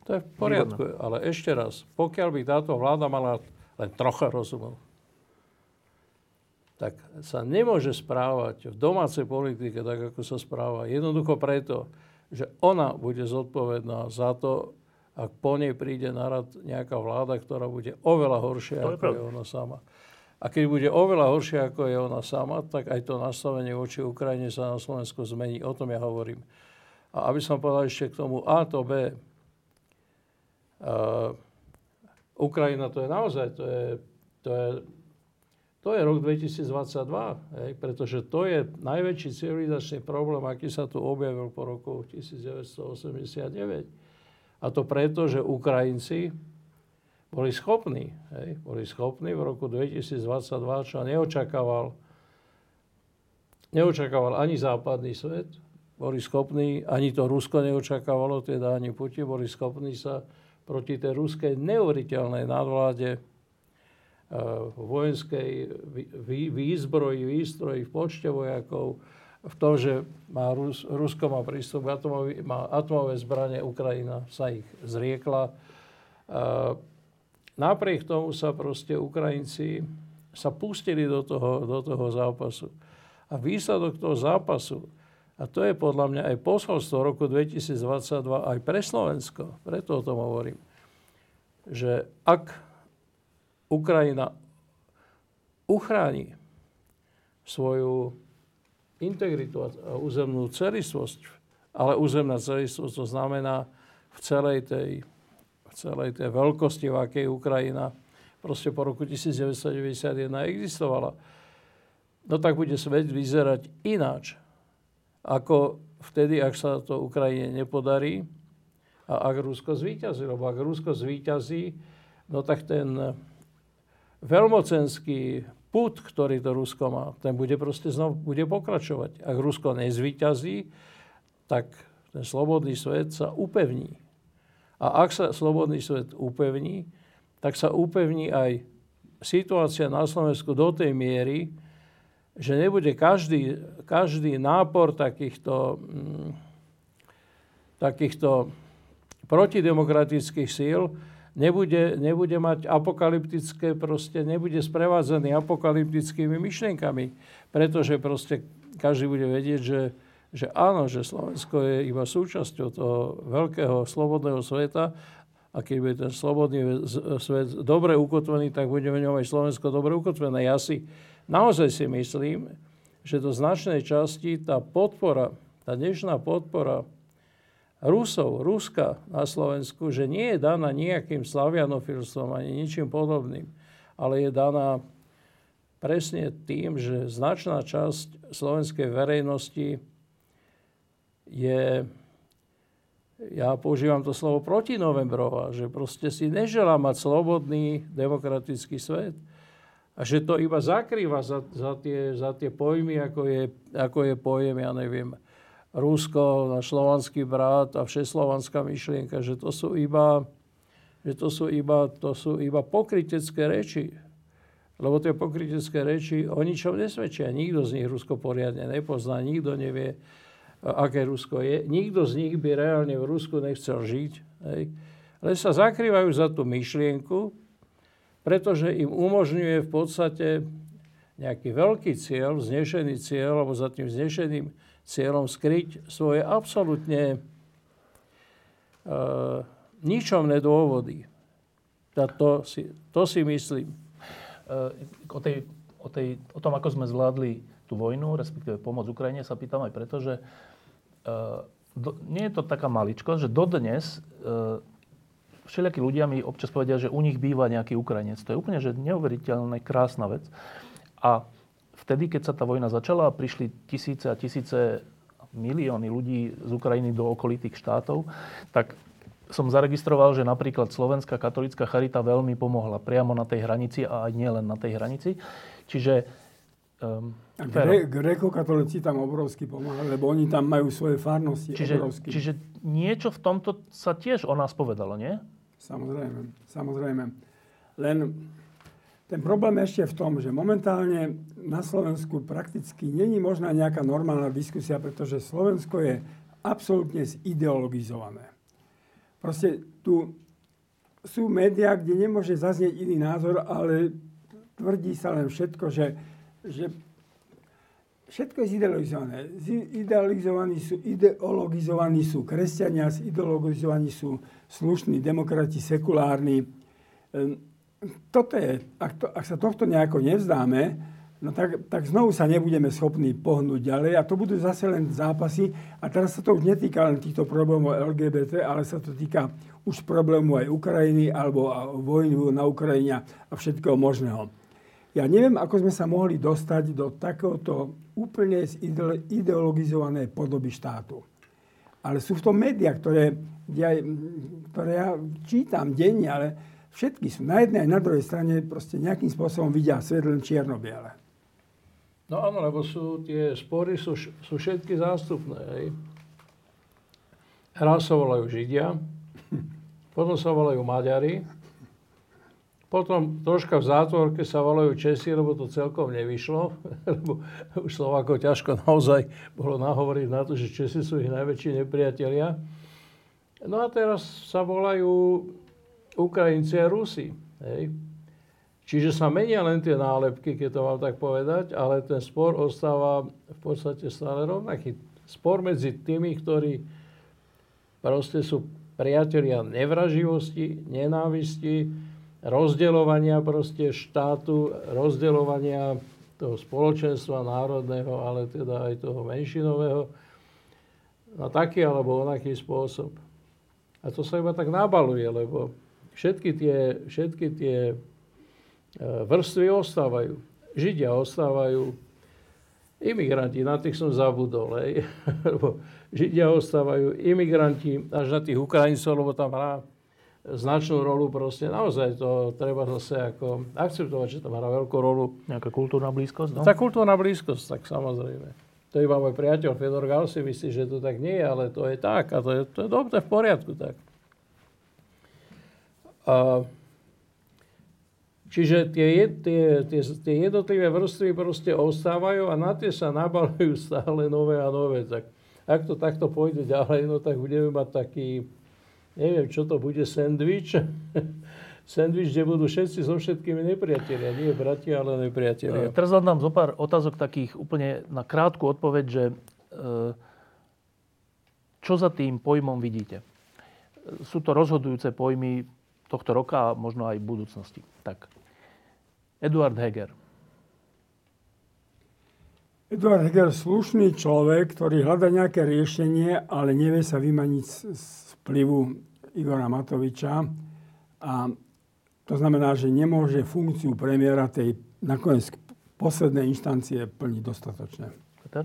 To je v poriadku, výborné. Ale ešte raz, pokiaľ by táto vláda mala len trocha rozumu, tak sa nemôže správať v domácej politike tak, ako sa správa. Jednoducho preto, že ona bude zodpovedná za to, a po nej príde na rad nejaká vláda, ktorá bude oveľa horšia, ako je ona sama. A keď bude oveľa horšia, ako je ona sama, tak aj to nastavenie voči Ukrajine sa na Slovensku zmení. O tom ja hovorím. A aby som povedal ešte k tomu A to B. Ukrajina to je naozaj, to je rok 2022, pretože to je najväčší civilizačný problém, aký sa tu objavil po roku 1989. A to preto, že Ukrajinci boli schopní v roku 2022, čo neočakával ani západný svet, boli schopní, ani to Rusko neočakávalo, teda ani Putin, boli schopní sa proti tej ruskej neuveriteľnej nadvláde vojenskej výstroji, v počte vojakov, v tom, že má Rusko má prístup k atomové zbrane, Ukrajina sa ich zriekla. Napriek tomu sa proste Ukrajinci sa pustili do toho zápasu. A výsledok toho zápasu, a to je podľa mňa aj posolstvo roku 2022 aj pre Slovensko, preto o tom hovorím, že ak Ukrajina uchráni svoju integritu a územnú celistvosť, ale územná celistvosť to znamená v celej tej veľkosti, v akej Ukrajina proste po roku 1991 existovala, no tak bude svet vyzerať ináč, ako vtedy, ak sa to Ukrajine nepodarí a ak Rusko zvíťazí. Lebo ak Rusko zvíťazí, no tak ten veľmocenský pud, ktorý to Rusko má, ten bude proste znovu pokračovať. Ak Rusko nezvíťazí, tak ten slobodný svet sa upevní. A ak sa slobodný svet upevní, tak sa upevní aj situácia na Slovensku do tej miery, že nebude každý nápor takýchto protidemokratických síl nebude mať apokalyptické, proste nebude sprevádzaný apokalyptickými myšlienkami, pretože proste každý bude vedieť, že áno, že Slovensko je iba súčasťou toho veľkého slobodného sveta a keď bude ten slobodný svet dobre ukotvený, tak bude v ňom aj Slovensko dobre ukotvené. Ja si naozaj si myslím, že do značnej časti tá dnešná podpora Ruska na Slovensku, že nie je daná nejakým slavianofilstvom ani ničím podobným, ale je daná presne tým, že značná časť slovenskej verejnosti je, ja používam to slovo protinovembrová, že proste si neželá mať slobodný demokratický svet a že to iba zakrýva za tie pojmy, ako je pojem, ja neviem, Rusko, náš slovanský brat a všeslovanská myšlienka, že to sú iba pokrytecké reči. Lebo tie pokrytecké reči o ničom nesvedčia. Nikto z nich Rusko poriadne nepozná, nikto nevie, aké Rusko je. Nikto z nich by reálne v Rusku nechcel žiť. Hej. Ale sa zakrývajú za tú myšlienku, pretože im umožňuje v podstate nejaký veľký cieľ, vznešený cieľ, alebo za tým vznešeným cieľom skryť svoje absolútne ničomné dôvody. To si myslím. O tom, ako sme zvládli tú vojnu, respektíve pomoc Ukrajine, sa pýtam aj preto, že nie je to taká maličkosť, že dodnes všelijakí ľudia mi občas povedia, že u nich býva nejaký Ukrajinec. To je úplne že neuveriteľná, krásna vec. A vtedy, keď sa tá vojna začala, prišli tisíce a tisíce, milióny ľudí z Ukrajiny do okolitých štátov, tak som zaregistroval, že napríklad Slovenská katolícka charita veľmi pomohla priamo na tej hranici a aj nielen na tej hranici. Čiže gréko-katolíci tam obrovsky pomáhali, lebo oni tam majú svoje farnosti obrovské. Čiže niečo v tomto sa tiež o nás povedalo, nie? Samozrejme. Len ten problém ešte v tom, že momentálne na Slovensku prakticky není možná nejaká normálna diskusia, pretože Slovensko je absolútne zideologizované. Proste tu sú médiá, kde nemôže zaznieť iný názor, ale tvrdí sa len všetko, že všetko je zideologizované. Ideologizovaní sú kresťania, ideologizovaní sú slušní demokrati, sekulárni. Toto je, ak sa tohto nejako nevzdáme, no tak znovu sa nebudeme schopní pohnúť ďalej a to budú zase len zápasy. A teraz sa to už netýka len týchto problémov LGBT, ale sa to týka už problému aj Ukrajiny alebo vojnu na Ukrajine a všetkého možného. Ja neviem, ako sme sa mohli dostať do takéhoto úplne ideologizované podoby štátu. Ale sú v tom médiá, ktoré ja čítam denne, ale všetky sú na jednej a na druhej strane proste nejakým spôsobom vidia svet len čierno-biele. No áno, lebo sú tie spory, sú všetky zástupné. Hej. Raz sa volajú Židia, potom sa volajú Maďari, potom troška v zátvorke sa volajú Česi, lebo to celkom nevyšlo, lebo už Slovákov ťažko naozaj bolo nahovoriť na to, že Česi sú ich najväčší nepriatelia. No a teraz sa volajú Ukrajinci a Rusi, hej. Čiže sa menia len tie nálepky, keď to mám tak povedať, ale ten spor ostáva v podstate stále rovnaký. Spor medzi tými, ktorí proste sú priatelia nevraživosti, nenávisti, rozdeľovania proste štátu, rozdeľovania toho spoločenstva národného, ale teda aj toho menšinového, na taký alebo onaký spôsob. A to sa iba tak nabaluje, lebo všetky tie vrstvy ostávajú. Židia ostávajú, imigranti, na tých som zabudol, hej. Židia ostávajú, imigranti, až na tých Ukrajincov, lebo tam hrá značnú rolu proste. Naozaj to treba zase ako akceptovať, že tam hrá veľkú rolu. Nejaká kultúrna blízkosť, no? Tá kultúrna blízkosť, tak samozrejme. To iba môj priateľ Fedor Gál si myslí, že to tak nie je, ale to je tak a to je dobre, v poriadku tak. Čiže tie jednotlivé vrstvy proste ostávajú a na tie sa nabalujú stále nové a nové. Tak, ak to takto pôjde ďalej, no tak budeme mať taký, neviem, čo to bude, sendvič. Sandwich, kde budú všetci so všetkými nepriatelia. Nie bratia, ale nepriatelia. Teraz vám dám zo pár otázok takých úplne na krátku odpoveď, že čo za tým pojmom vidíte? Sú to rozhodujúce pojmy tohto roka a možno aj v budúcnosti. Tak. Eduard Heger. Eduard Heger, slušný človek, ktorý hľadá nejaké riešenie, ale nevie sa vymaniť z vplyvu Igora Matoviča a to znamená, že nemôže funkciu premiéra tej nakoniec poslednej inštancie plniť dostatočne. Peter?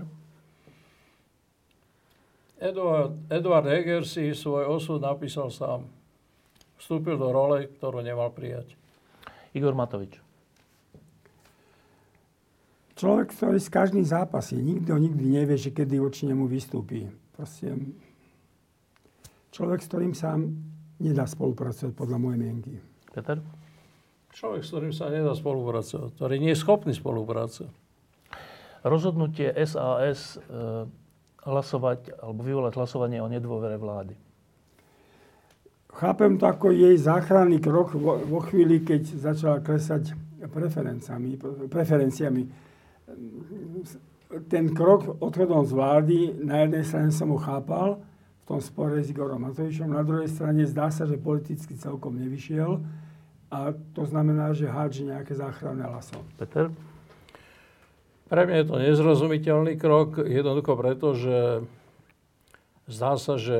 Eduard Heger si svoj osud napísal sám. Vstúpil do role, ktorú nemal prijať. Igor Matovič. Človek, ktorý z každým zápasí. Nikto nikdy nevie, že kedy určite mu vystúpi. Proste človek, s ktorým sa nedá spolupracovať podľa mojej mienky. Peter? Človek, s ktorým sa nedá spolupracovať, ktorý nie je schopný spolupracovať. Rozhodnutie SAS hlasovať alebo vyvolať hlasovanie o nedôvere vlády. Chápem to ako jej záchranný krok vo chvíli, keď začala klesať preferenciami. Ten krok odchodom z vlády, na jednej strane som ho chápal, v tom spore s Igorom Matovičom, na druhej strane zdá sa, že politicky celkom nevyšiel. A to znamená, že hádže nejaké záchranné laso. Peter? Pre mňa je to nezrozumiteľný krok, jednoducho preto, že zdá sa, že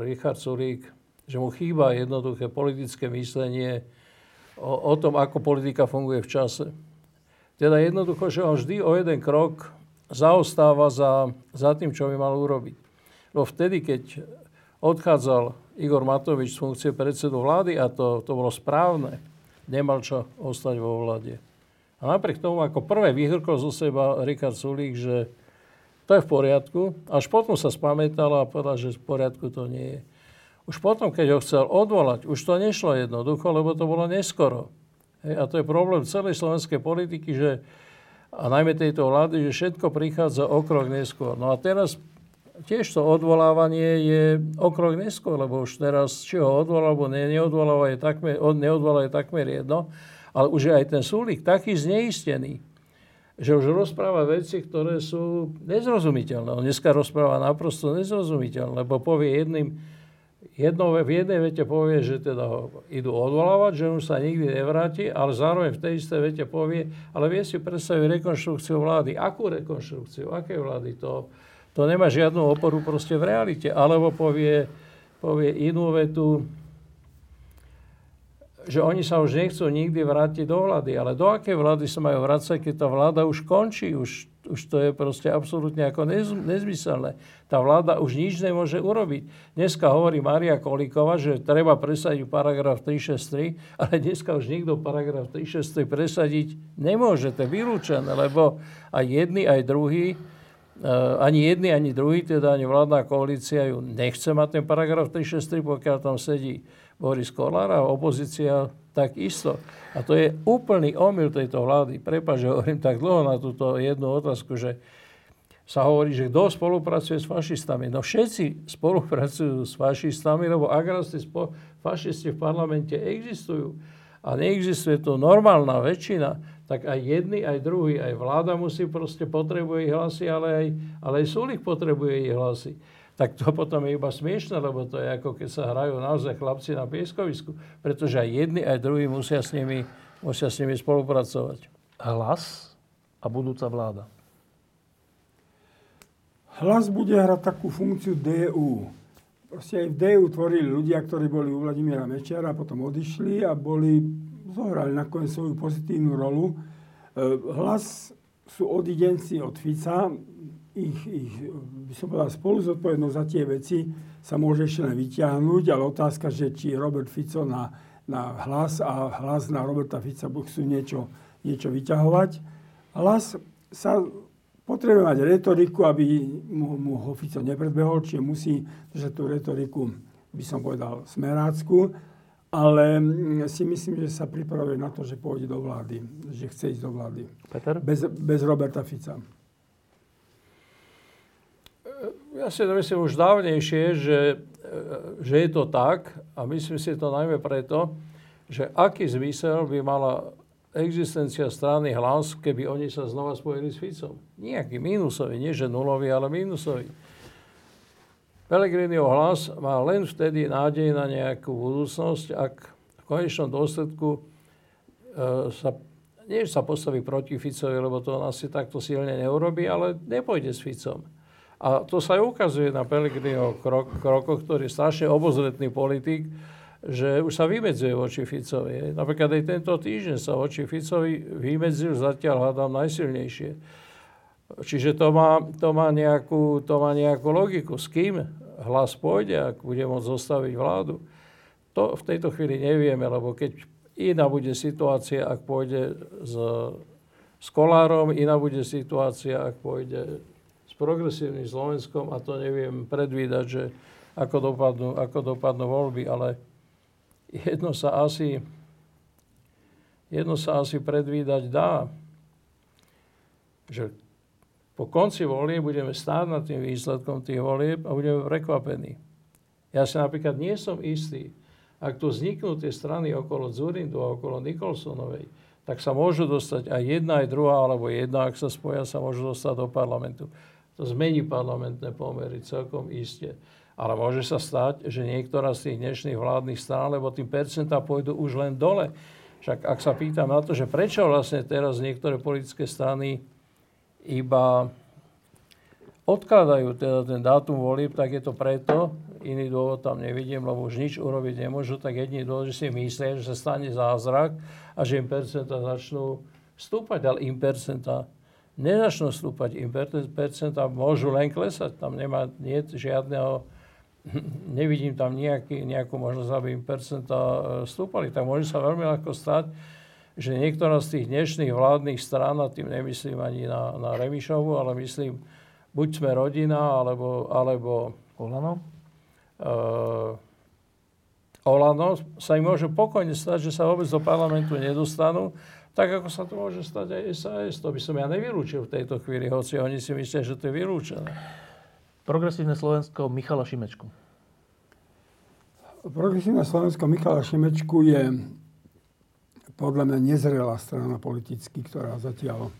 Richard Sulík, že mu chýba jednoduché politické myslenie o tom, ako politika funguje v čase. Teda jednoducho, že on vždy o jeden krok zaostáva za tým, čo by mal urobiť. No vtedy, keď odchádzal Igor Matovič z funkcie predsedu vlády a to bolo správne. Nemal čo ostať vo vláde. A napriek tomu, ako prvé vyhrkol zo seba Richard Sulík, že to je v poriadku. Až potom sa spamätal a povedal, že v poriadku to nie je. Už potom, keď ho chcel odvolať, už to nešlo jednoducho, lebo to bolo neskoro. Hej, a to je problém celej slovenskej politiky, že, a najmä tejto vlády, že všetko prichádza o krok neskôr. No a teraz tiež to odvolávanie je o krok neskôr, lebo už teraz, či ho odvolal, alebo neodvolal je takmer jedno, ale už je aj ten Sulík taký zneistený, že už rozpráva veci, ktoré sú nezrozumiteľné. On dneska rozpráva naprosto nezrozumiteľné, lebo povie v jednej vete povie, že teda ho idú odvolávať, že už sa nikdy nevráti, ale zároveň v tej istej vete povie, ale vie si predstaviť rekonštrukciu vlády. Akú rekonštrukciu? Aké vlády? To nemá žiadnu oporu proste v realite. Alebo povie inú vetu, že oni sa už nechcú nikdy vrátiť do vlády. Ale do akej vlády sa majú vrácať, keď tá vláda už končí? Už to je proste absolútne ako nezmyselné. Tá vláda už nič nemôže urobiť. Dneska hovorí Mária Kolíková, že treba presadiť paragraf 363, ale dneska už nikto paragraf 363 presadiť nemôže. To je vylúčené, lebo aj jedni, aj druhí, teda ani vládna koalícia ju nechce mať ten paragraf 363, pokiaľ tam sedí Boris Kollár a opozícia takisto. A to je úplný omyl tejto vlády. Prepáč, že hovorím tak dlho na túto jednu otázku, že sa hovorí, že kto spolupracuje s fašistami. No všetci spolupracujú s fašistami, lebo agrasti fašisti v parlamente existujú a neexistuje tu normálna väčšina, tak aj jedni, aj druhý, aj vláda potrebuje ich hlasy, ale aj Sulík potrebuje ich hlasy. Tak to potom je iba smiešne, lebo to je ako keď sa hrajú naozaj chlapci na pieskovisku. Pretože aj jedni, aj druhí musia s nimi spolupracovať. Hlas a budúca vláda. Hlas bude hrať takú funkciu DU. Proste aj v DU tvorili ľudia, ktorí boli u Vladimíra Mečera, potom odišli a zohrali nakoniec svoju pozitívnu rolu. Hlas sú odidenci od Fica, ich by som povedal, spoluzodpovednosť za tie veci sa môže ešte len vyťahnuť, ale otázka, že či Robert Fico na Hlas a Hlas na Roberta Fica chcú niečo vyťahovať. Hlas sa potrebuje mať retoriku, aby mu ho Fico nepredbehol, čiže musí držať tú retoriku, by som povedal, smerácku, ale si myslím, že sa pripravuje na to, že pôjde do vlády, že chce ísť do vlády. Peter? Bez Roberta Fica. Ja si to myslím už dávnejšie, že je to tak a myslím si to najmä preto, že aký zmysel by mala existencia strany Hlas, keby oni sa znova spojili s Ficom. Nejaký mínusový, nie že nulový, ale mínusový. Pellegriniho Hlas má len vtedy nádej na nejakú budúcnosť, ak v konečnom dôsledku sa postaví proti Ficovi, lebo to on asi takto silne neurobí, ale nepôjde s Ficom. A to sa aj ukazuje na Pellegriniho krokoch, ktorý je strašne obozretný politik, že už sa vymedzuje voči Ficovi. Napríklad aj tento týždeň sa voči Ficovi vymedzil, zatiaľ hádam najsilnejšie. Čiže to má nejakú logiku. S kým Hlas pôjde, ak bude môcť zostaviť vládu? To v tejto chvíli nevieme, lebo keď iná bude situácia, ak pôjde s Kollárom, iná bude situácia, ak pôjde Progresívnym Slovenskom a to neviem predvídať, že ako dopadnú voľby, ale jedno sa asi predvídať dá, že po konci volie budeme stáť nad tým výsledkom tých volieb a budeme prekvapení. Ja si napríklad nie som istý, ak tu vzniknú tie strany okolo Dzurindu a okolo Nikolsonovej, tak sa môžu dostať aj jedna, aj druhá, alebo jedna, ak sa spoja, sa môžu dostať do parlamentu. To zmení parlamentné pomery, celkom iste. Ale môže sa stať, že niektorá z tých dnešných vládnych strán, lebo tým percentá pôjdu už len dole. Však ak sa pýtam na to, že prečo vlastne teraz niektoré politické strany iba odkladajú teda ten dátum volieb, tak je to preto, iný dôvod tam nevidím, lebo už nič urobiť nemôžu, tak jediný dôvod, že si myslia, že sa stane zázrak a že im percentá začnú stúpať, ale im percentá nezačnú stúpať, im percentá môžu len klesať. Tam nevidím tam nejakú možnosť, aby im percentá stúpali. Tak môže sa veľmi ľahko stať, že niektorá z tých dnešných vládnych strán, a tým nemyslím ani na Remišovu, ale myslím buď Sme rodina, alebo Olano, sa im môže pokojne stať, že sa vôbec do parlamentu nedostanú, tak ako sa to môže stať aj SAS. To by som ja nevylúčil v tejto chvíli, hoci oni si myslia, že to je vylúčené. Progresívne Slovensko Michala Šimečku. Progresívne Slovensko Michala Šimečku je podľa mňa nezrelá strana politicky, ktorá zatiaľ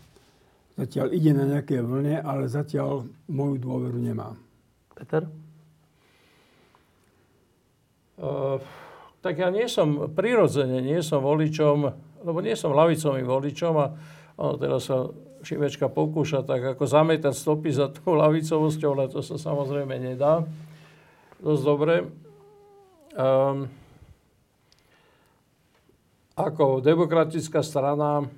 Zatiaľ ide na nejaké vlne, ale zatiaľ moju dôveru nemá. Peter? Tak ja prirodzene nie som voličom, lebo nie som lavicovým voličom a ono teraz sa Šimečka pokúša tak ako zametať stopy za tú lavicovosťou, ale to sa samozrejme nedá. Dosť dobre. Ako demokratická strana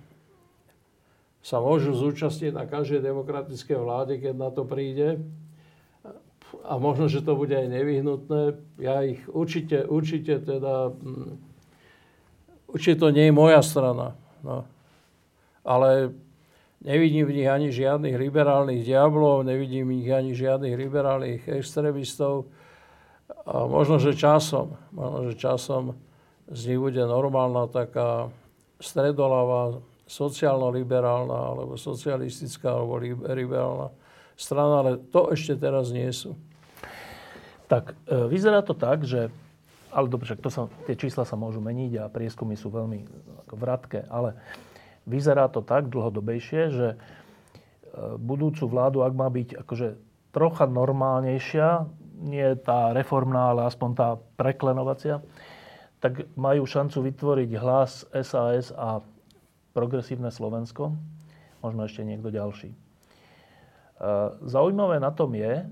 sa môžu zúčastniť na každej demokratické vláde, keď na to príde. A možno, že to bude aj nevyhnutné. Ja ich určite to nie je moja strana. No. Ale nevidím v nich ani žiadnych liberálnych diablov, nevidím v nich ani žiadnych liberálnych extrémistov. A možno, že časom z nich bude normálna taká stredoľavá, sociálno-liberálna, alebo socialistická, alebo liberálna strana, ale to ešte teraz nie sú. Tak, vyzerá to tak, že... Ale dobre, tie čísla sa môžu meniť a prieskumy sú veľmi vratké, ale... Vyzerá to tak dlhodobejšie, že budúcu vládu, ak má byť akože trocha normálnejšia, nie tá reformná, ale aspoň tá preklenovacia, tak majú šancu vytvoriť Hlas, SAS a Progresívne Slovensko. Možno ešte niekto ďalší. Zaujímavé na tom je,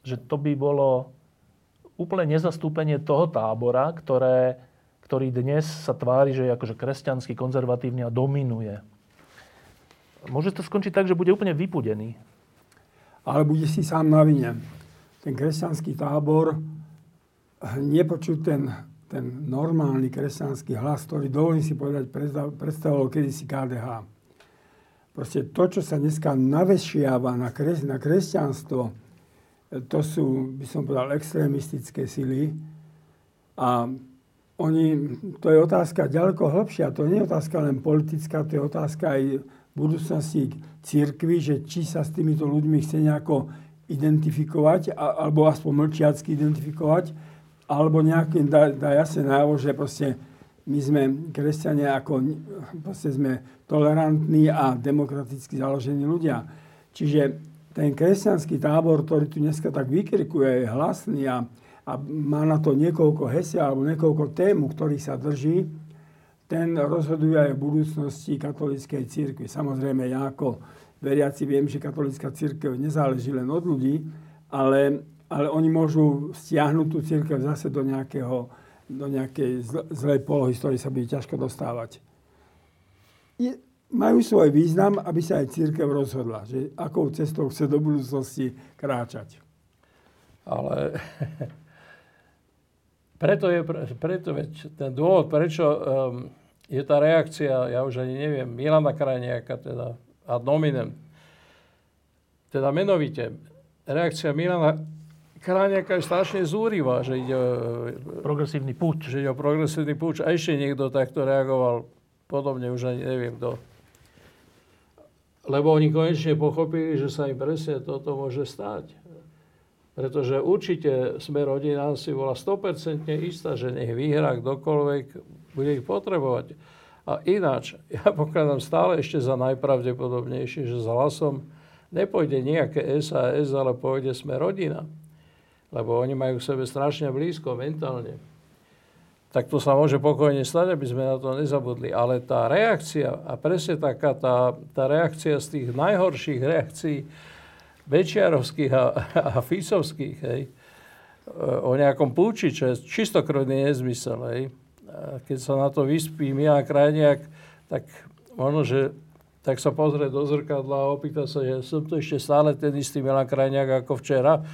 že to by bolo úplne nezastúpenie toho tábora, ktorý dnes sa tvári, že je akože kresťanský, konzervatívny a dominuje. Môže to skončiť tak, že bude úplne vypudený. Ale bude si sám na vine. Ten kresťanský tábor nepočuť ten normálny kresťanský hlas, ktorý, dovolím si povedať, predstavoval kedysi KDH. Proste to, čo sa dneska navešiava na kresťanstvo, to sú, by som povedal, extrémistické sily. A to je otázka ďaleko hlbšia. To nie je otázka len politická, to je otázka aj budúcnosti cirkvi, že či sa s týmito ľuďmi chce nejako identifikovať, alebo aspoň mlčiacky identifikovať, alebo nejakým dá jasne najavo, že proste my sme kresťania, ako proste sme tolerantní a demokraticky založení ľudia. Čiže ten kresťanský tábor, ktorý tu dneska tak vykrikuje, je hlasný a má na to niekoľko hesiel alebo niekoľko tém, ktorých sa drží, ten rozhoduje aj v budúcnosti katolíckej cirkvi. Samozrejme, ja ako veriaci viem, že katolícka cirkev nezáleží len od ľudí, ale oni môžu stiahnuť tú cirkev zase do nejakej zlej polohy, z ktorej sa bude ťažko dostávať. Majú svoj význam, aby sa aj cirkev rozhodla, že akou cestou chce do budúcnosti kráčať. Ale... Preto ten dôvod, prečo je tá reakcia, ja už ani neviem, Milana Krajniaka, teda ad nominem, teda menovite, reakcia Milana Krajniaka je strašne zúrivá, že ide progresívny púč. Že ide o progresívny púč. A ešte niekto takto reagoval, podobne už ani neviem kto. Lebo oni konečne pochopili, že sa im presne toto môže stať. Pretože určite Sme rodina si bola 100% istá, že nech vyhrá kdokoľvek bude ich potrebovať. A ináč, ja pokladám stále ešte za najpravdepodobnejšie, že s Hlasom nepôjde nejaké SAS, ale pôjde Sme rodina. Lebo oni majú k sebe strašne blízko mentálne. Tak to sa môže pokojne stať, aby sme na to nezabudli. Ale tá reakcia, a presne taká tá reakcia z tých najhorších reakcií, Bečiarovských a Ficovských, hej, o nejakom púči, čo je čistokrvný nezmysel. Hej. Keď sa na to vyspí Milan Krajniak, tak možno, že tak sa pozrie do zrkadla a opýta sa, že som to ešte stále ten istý Milan Krajniak ako včera.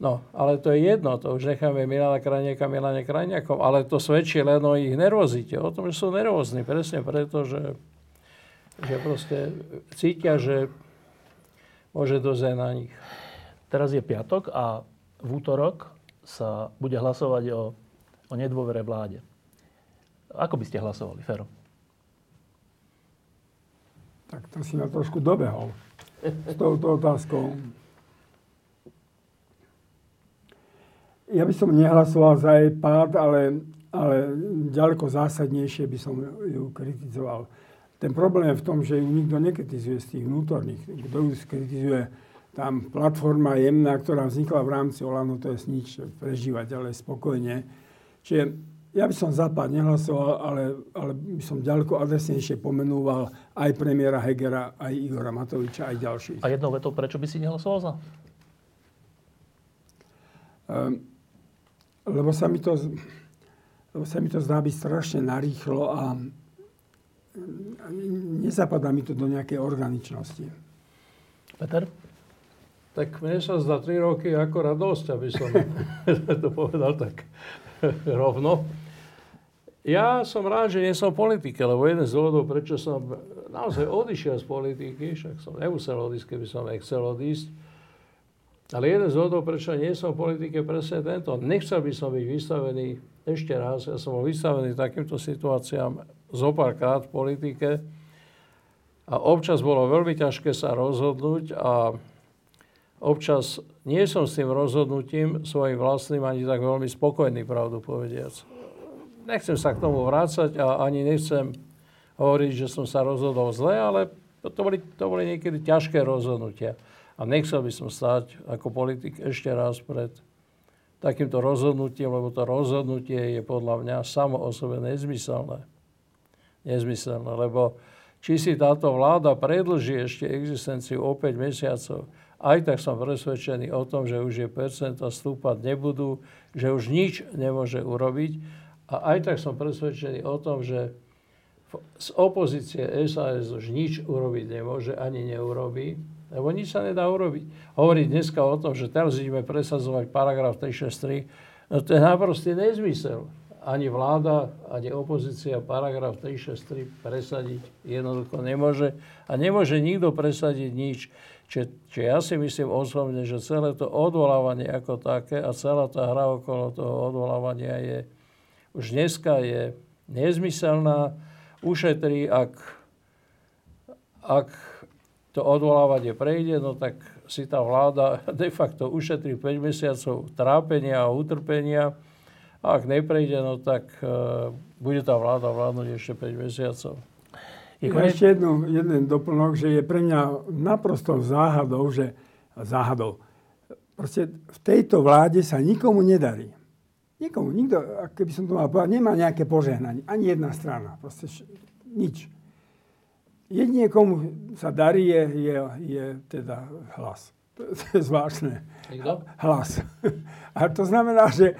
No, ale to je jedno, to už necháme Milana Krajniaka Milane Krajniakom, ale to svedčí len o ich nervozite, o tom, že sú nervózni, presne preto, že proste cítia, že môže dozrieť na nich. Teraz je piatok a v útorok sa bude hlasovať o nedôvere vláde. Ako by ste hlasovali, Fero? Tak to si na trošku dobehol s touto otázkou. Ja by som nehlasoval za jej pád, ale ďaleko zásadnejšie by som ju kritizoval. Ten problém je v tom, že ju nikto nekritizuje z tých vnútorných. Kto ju kritizuje, tam platforma jemná, ktorá vznikla v rámci Olano, to je nič prežívať, ale spokojne. Čiže ja by som za pád nehlasoval, ale by som ďaleko adresnejšie pomenúval aj premiéra Hegera, aj Igora Matoviča, aj ďalších. A jednou vetou, prečo by si nehlasoval za? Lebo sa mi to zdá byť strašne narýchlo a nezapadá mi to do nejakej organičnosti. Peter? Tak mne sa zdá 3 roky ako radosť, aby som to povedal tak rovno. Ja som rád, že nie som v politike, lebo jeden z dôvodov, prečo som naozaj odišiel z politiky, však som nemusel odísť, keby som nechcel odísť, ale jeden z dôvodov, prečo nie som v politike, presne tento. Nechcel by som byť vystavený ešte raz, ja som bol vystavený takýmto situáciám zopárkrát v politike a občas bolo veľmi ťažké sa rozhodnúť a občas nie som s tým rozhodnutím svojim vlastným ani tak veľmi spokojný, pravdu povediac. Nechcem sa k tomu vrácať a ani nechcem hovoriť, že som sa rozhodol zle, ale to boli niekedy ťažké rozhodnutia. A nechcel by som stať ako politik ešte raz pred takýmto rozhodnutím, lebo to rozhodnutie je podľa mňa samo o sebe nezmyselné. Nezmyselné, lebo či si táto vláda predĺží ešte existenciu o 5 mesiacov, aj tak som presvedčený o tom, že už je percenta stúpať nebudú, že už nič nemôže urobiť. A aj tak som presvedčený o tom, že z opozície SAS už nič urobiť nemôže, ani neurobí, lebo nič sa nedá urobiť. Hovoriť dneska o tom, že teraz ideme presadzovať paragraf 363, no to je naprostý nezmysel. Ani vláda, ani opozícia paragraf 363 presadiť jednoducho nemôže a nemôže nikto presadiť nič. Čiže ja si myslím osobne, že celé to odvolávanie ako také a celá tá hra okolo toho odvolávania je už dneska je nezmyselná. Ušetrí, ak to odvolávanie prejde, no tak si tá vláda de facto ušetrí 5 mesiacov trápenia a utrpenia. A ak neprejde, no tak bude tá vláda vládnuť ešte 5 mesiacov. Ešte jeden doplnok, že je pre mňa naprosto záhadou, že proste v tejto vláde sa nikomu nedarí. Nikomu, nikto, keby som to mal povedať, nemá nejaké požehnanie. Ani jedna strana, proste nič. Jedine, komu sa darí, je teda Hlas. To je zvláštne. Hlas. A to znamená, že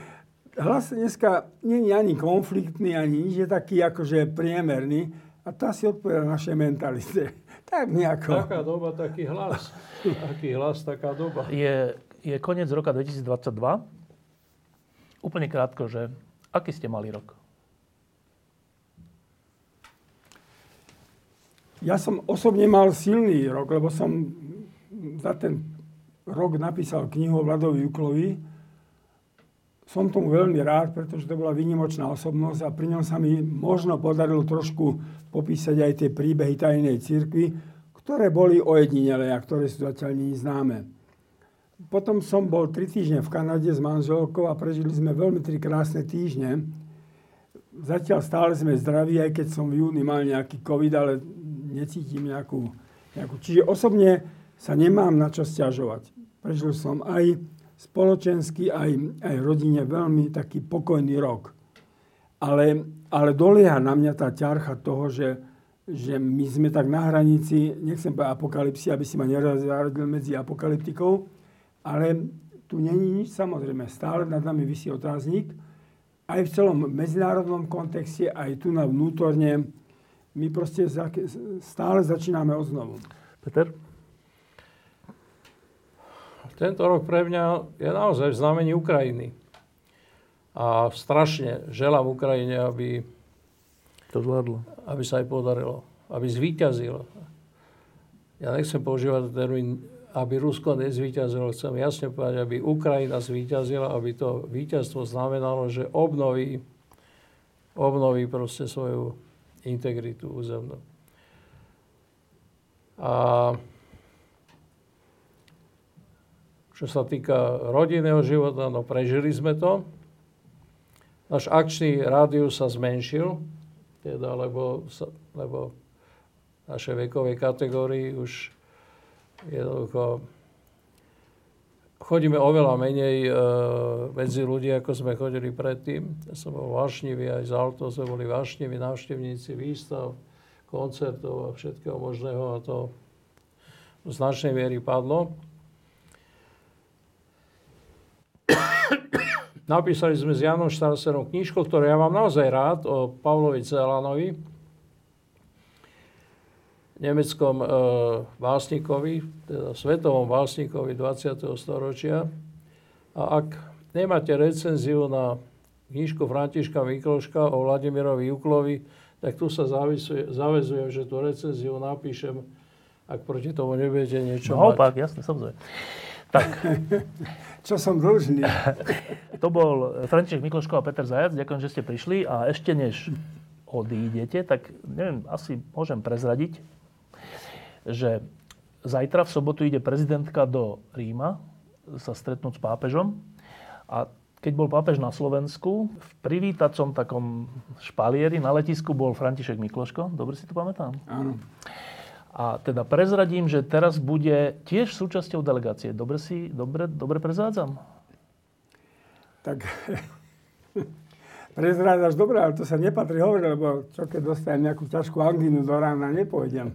Hlas dneska nie je ani konfliktný, ani nič, je taký akože priemerný. A tá si odpovedá našej mentalite. Tak nejako. Taká doba, taký hlas. Taký hlas, taká doba. Je koniec roka 2022. Úplne krátko, že aký ste mali rok? Ja som osobne mal silný rok, lebo som za ten rok napísal knihu o Vladovi Juklovi. Som tomu veľmi rád, pretože to bola výnimočná osobnosť a pri ňom sa mi možno podarilo trošku popísať aj tie príbehy tajnej cirkvi, ktoré boli ojedinelé a ktoré sú zatiaľ neznáme. Potom som bol 3 týždne v Kanade s manželkou a prežili sme veľmi 3 krásne týždne. Zatiaľ stále sme zdraví, aj keď som v júni mal nejaký covid, ale necítim nejakú... Čiže osobne sa nemám na čo sťažovať. Prežil som aj spoločenský, aj rodine veľmi taký pokojný rok. Ale dolieha na mňa tá ťarcha toho, že my sme tak na hranici, nechcem povedať apokalypsy, aby si ma nezaradil medzi apokalyptikou, ale tu není nič, samozrejme. Stále nad nami visí otáznik. Aj v celom medzinárodnom kontexte, aj tu na vnútorne. My proste stále začíname odnovu. Peter? Tento rok pre mňa je naozaj v znamení Ukrajiny. A strašne želám Ukrajine, aby to zvládlo, aby sa jej podarilo, aby zvíťazilo. Ja nechcem používať termín, aby Rusko nezvíťazilo. Chcem jasne povedať, aby Ukrajina zvíťazila, aby to víťazstvo znamenalo, že obnoví proste svoju integritu územnú. A čo sa týka rodinného života, no prežili sme to. Náš akčný rádius sa zmenšil, teda, lebo našej vekovej kategórii už jednoducho chodíme oveľa menej medzi ľudí, ako sme chodili predtým. Ja som bol vášnivý, aj z Alto sme boli vášniví, návštevníci výstav, koncertov a všetkého možného a to v značnej miery padlo. Napísali sme s Janom Štarserom knižku, ktorú ja mám naozaj rád, o Pavlovi Celanovi, nemeckom básnikovi, teda svetovom básnikovi 20. storočia. A ak nemáte recenziu na knižku Františka Mikloška o Vladimirovi Juklovi, tak tu sa zaväzujem, že tú recenziu napíšem, ak proti tomu nebudete niečo mať. Naopak, jasne, samozrejme. Tak. Čo som dlžný. To bol František Mikloško a Peter Zajac. Ďakujem, že ste prišli. A ešte než odídete, tak neviem, asi môžem prezradiť, že zajtra v sobotu ide prezidentka do Ríma sa stretnúť s pápežom. A keď bol pápež na Slovensku, v privítacom takom špalieri na letisku bol František Mikloško. Dobre si to pamätám? Áno. A teda prezradím, že teraz bude tiež súčasťou delegácie. Dobre prezrádzam? Tak prezrádzaš dobre, ale to sa nepatrí hovoriť, lebo čo keď dostajem nejakú ťažkú angínu do rána, nepôjdem.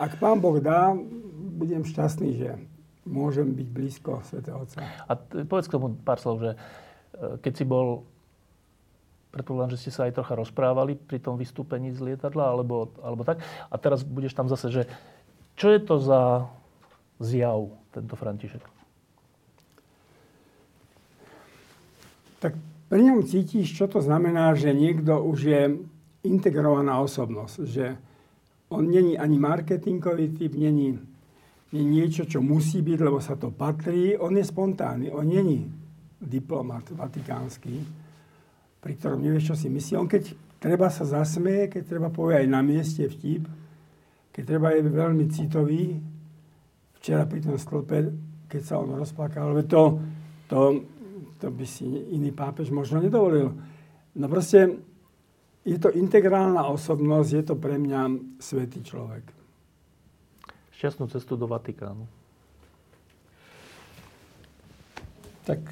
Ak pán Boh dá, budem šťastný, že môžem byť blízko svätého Otca. A povedz k tomu pár slov, že keď si bol... Predpokladám, že ste sa aj trocha rozprávali pri tom vystúpení z lietadla, alebo tak. A teraz budeš tam zase, že čo je to za zjav, tento František? Tak pri ňom cítiš, čo to znamená, že niekto už je integrovaná osobnosť. Že on není ani marketingový typ, není niečo, čo musí byť, lebo sa to patrí. On je spontánny, on není diplomat vatikánsky, pri ktorom nevieš, čo si myslí. On keď treba sa zasmeje, keď treba povie aj na mieste vtip, keď treba je veľmi citový. Včera pri tom stĺpe, keď sa on rozplakal, ale to by si iný pápež možno nedovolil. No proste je to integrálna osobnosť, je to pre mňa svätý človek. Šťastnú cestu do Vatikánu. Tak...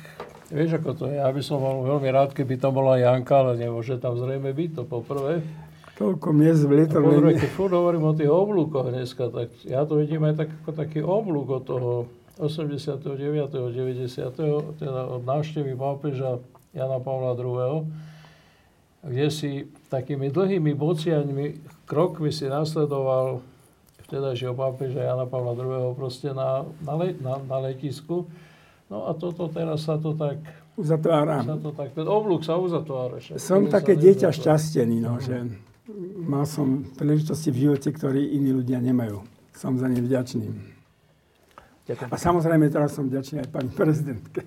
Vieš, ako to je? Ja by som bol veľmi rád, keby tam bola Janka, ale nemôže tam zrejme byť, to poprvé. Toľko miest v lietadle. A poprvé, keď furt hovorím o tých oblúkoch dneska, tak ja to vidím aj tak, ako taký oblúk od toho 89. 90. teda od návštevy pápeža Jana Pavla II., kde si takými dlhými bociaňmi krokmi si nasledoval vtedajšieho pápeža Jana Pavla II. Proste na letisku. No a toto teraz sa to tak... Uzatváram. Ten oblúk sa uzatvára. Som také dieťa šťastený, no, že mal som príležitosti v živote, ktoré iní ľudia nemajú. Som za ne vďačný. Ďakujem. A samozrejme teraz som vďačný aj pani prezidentke.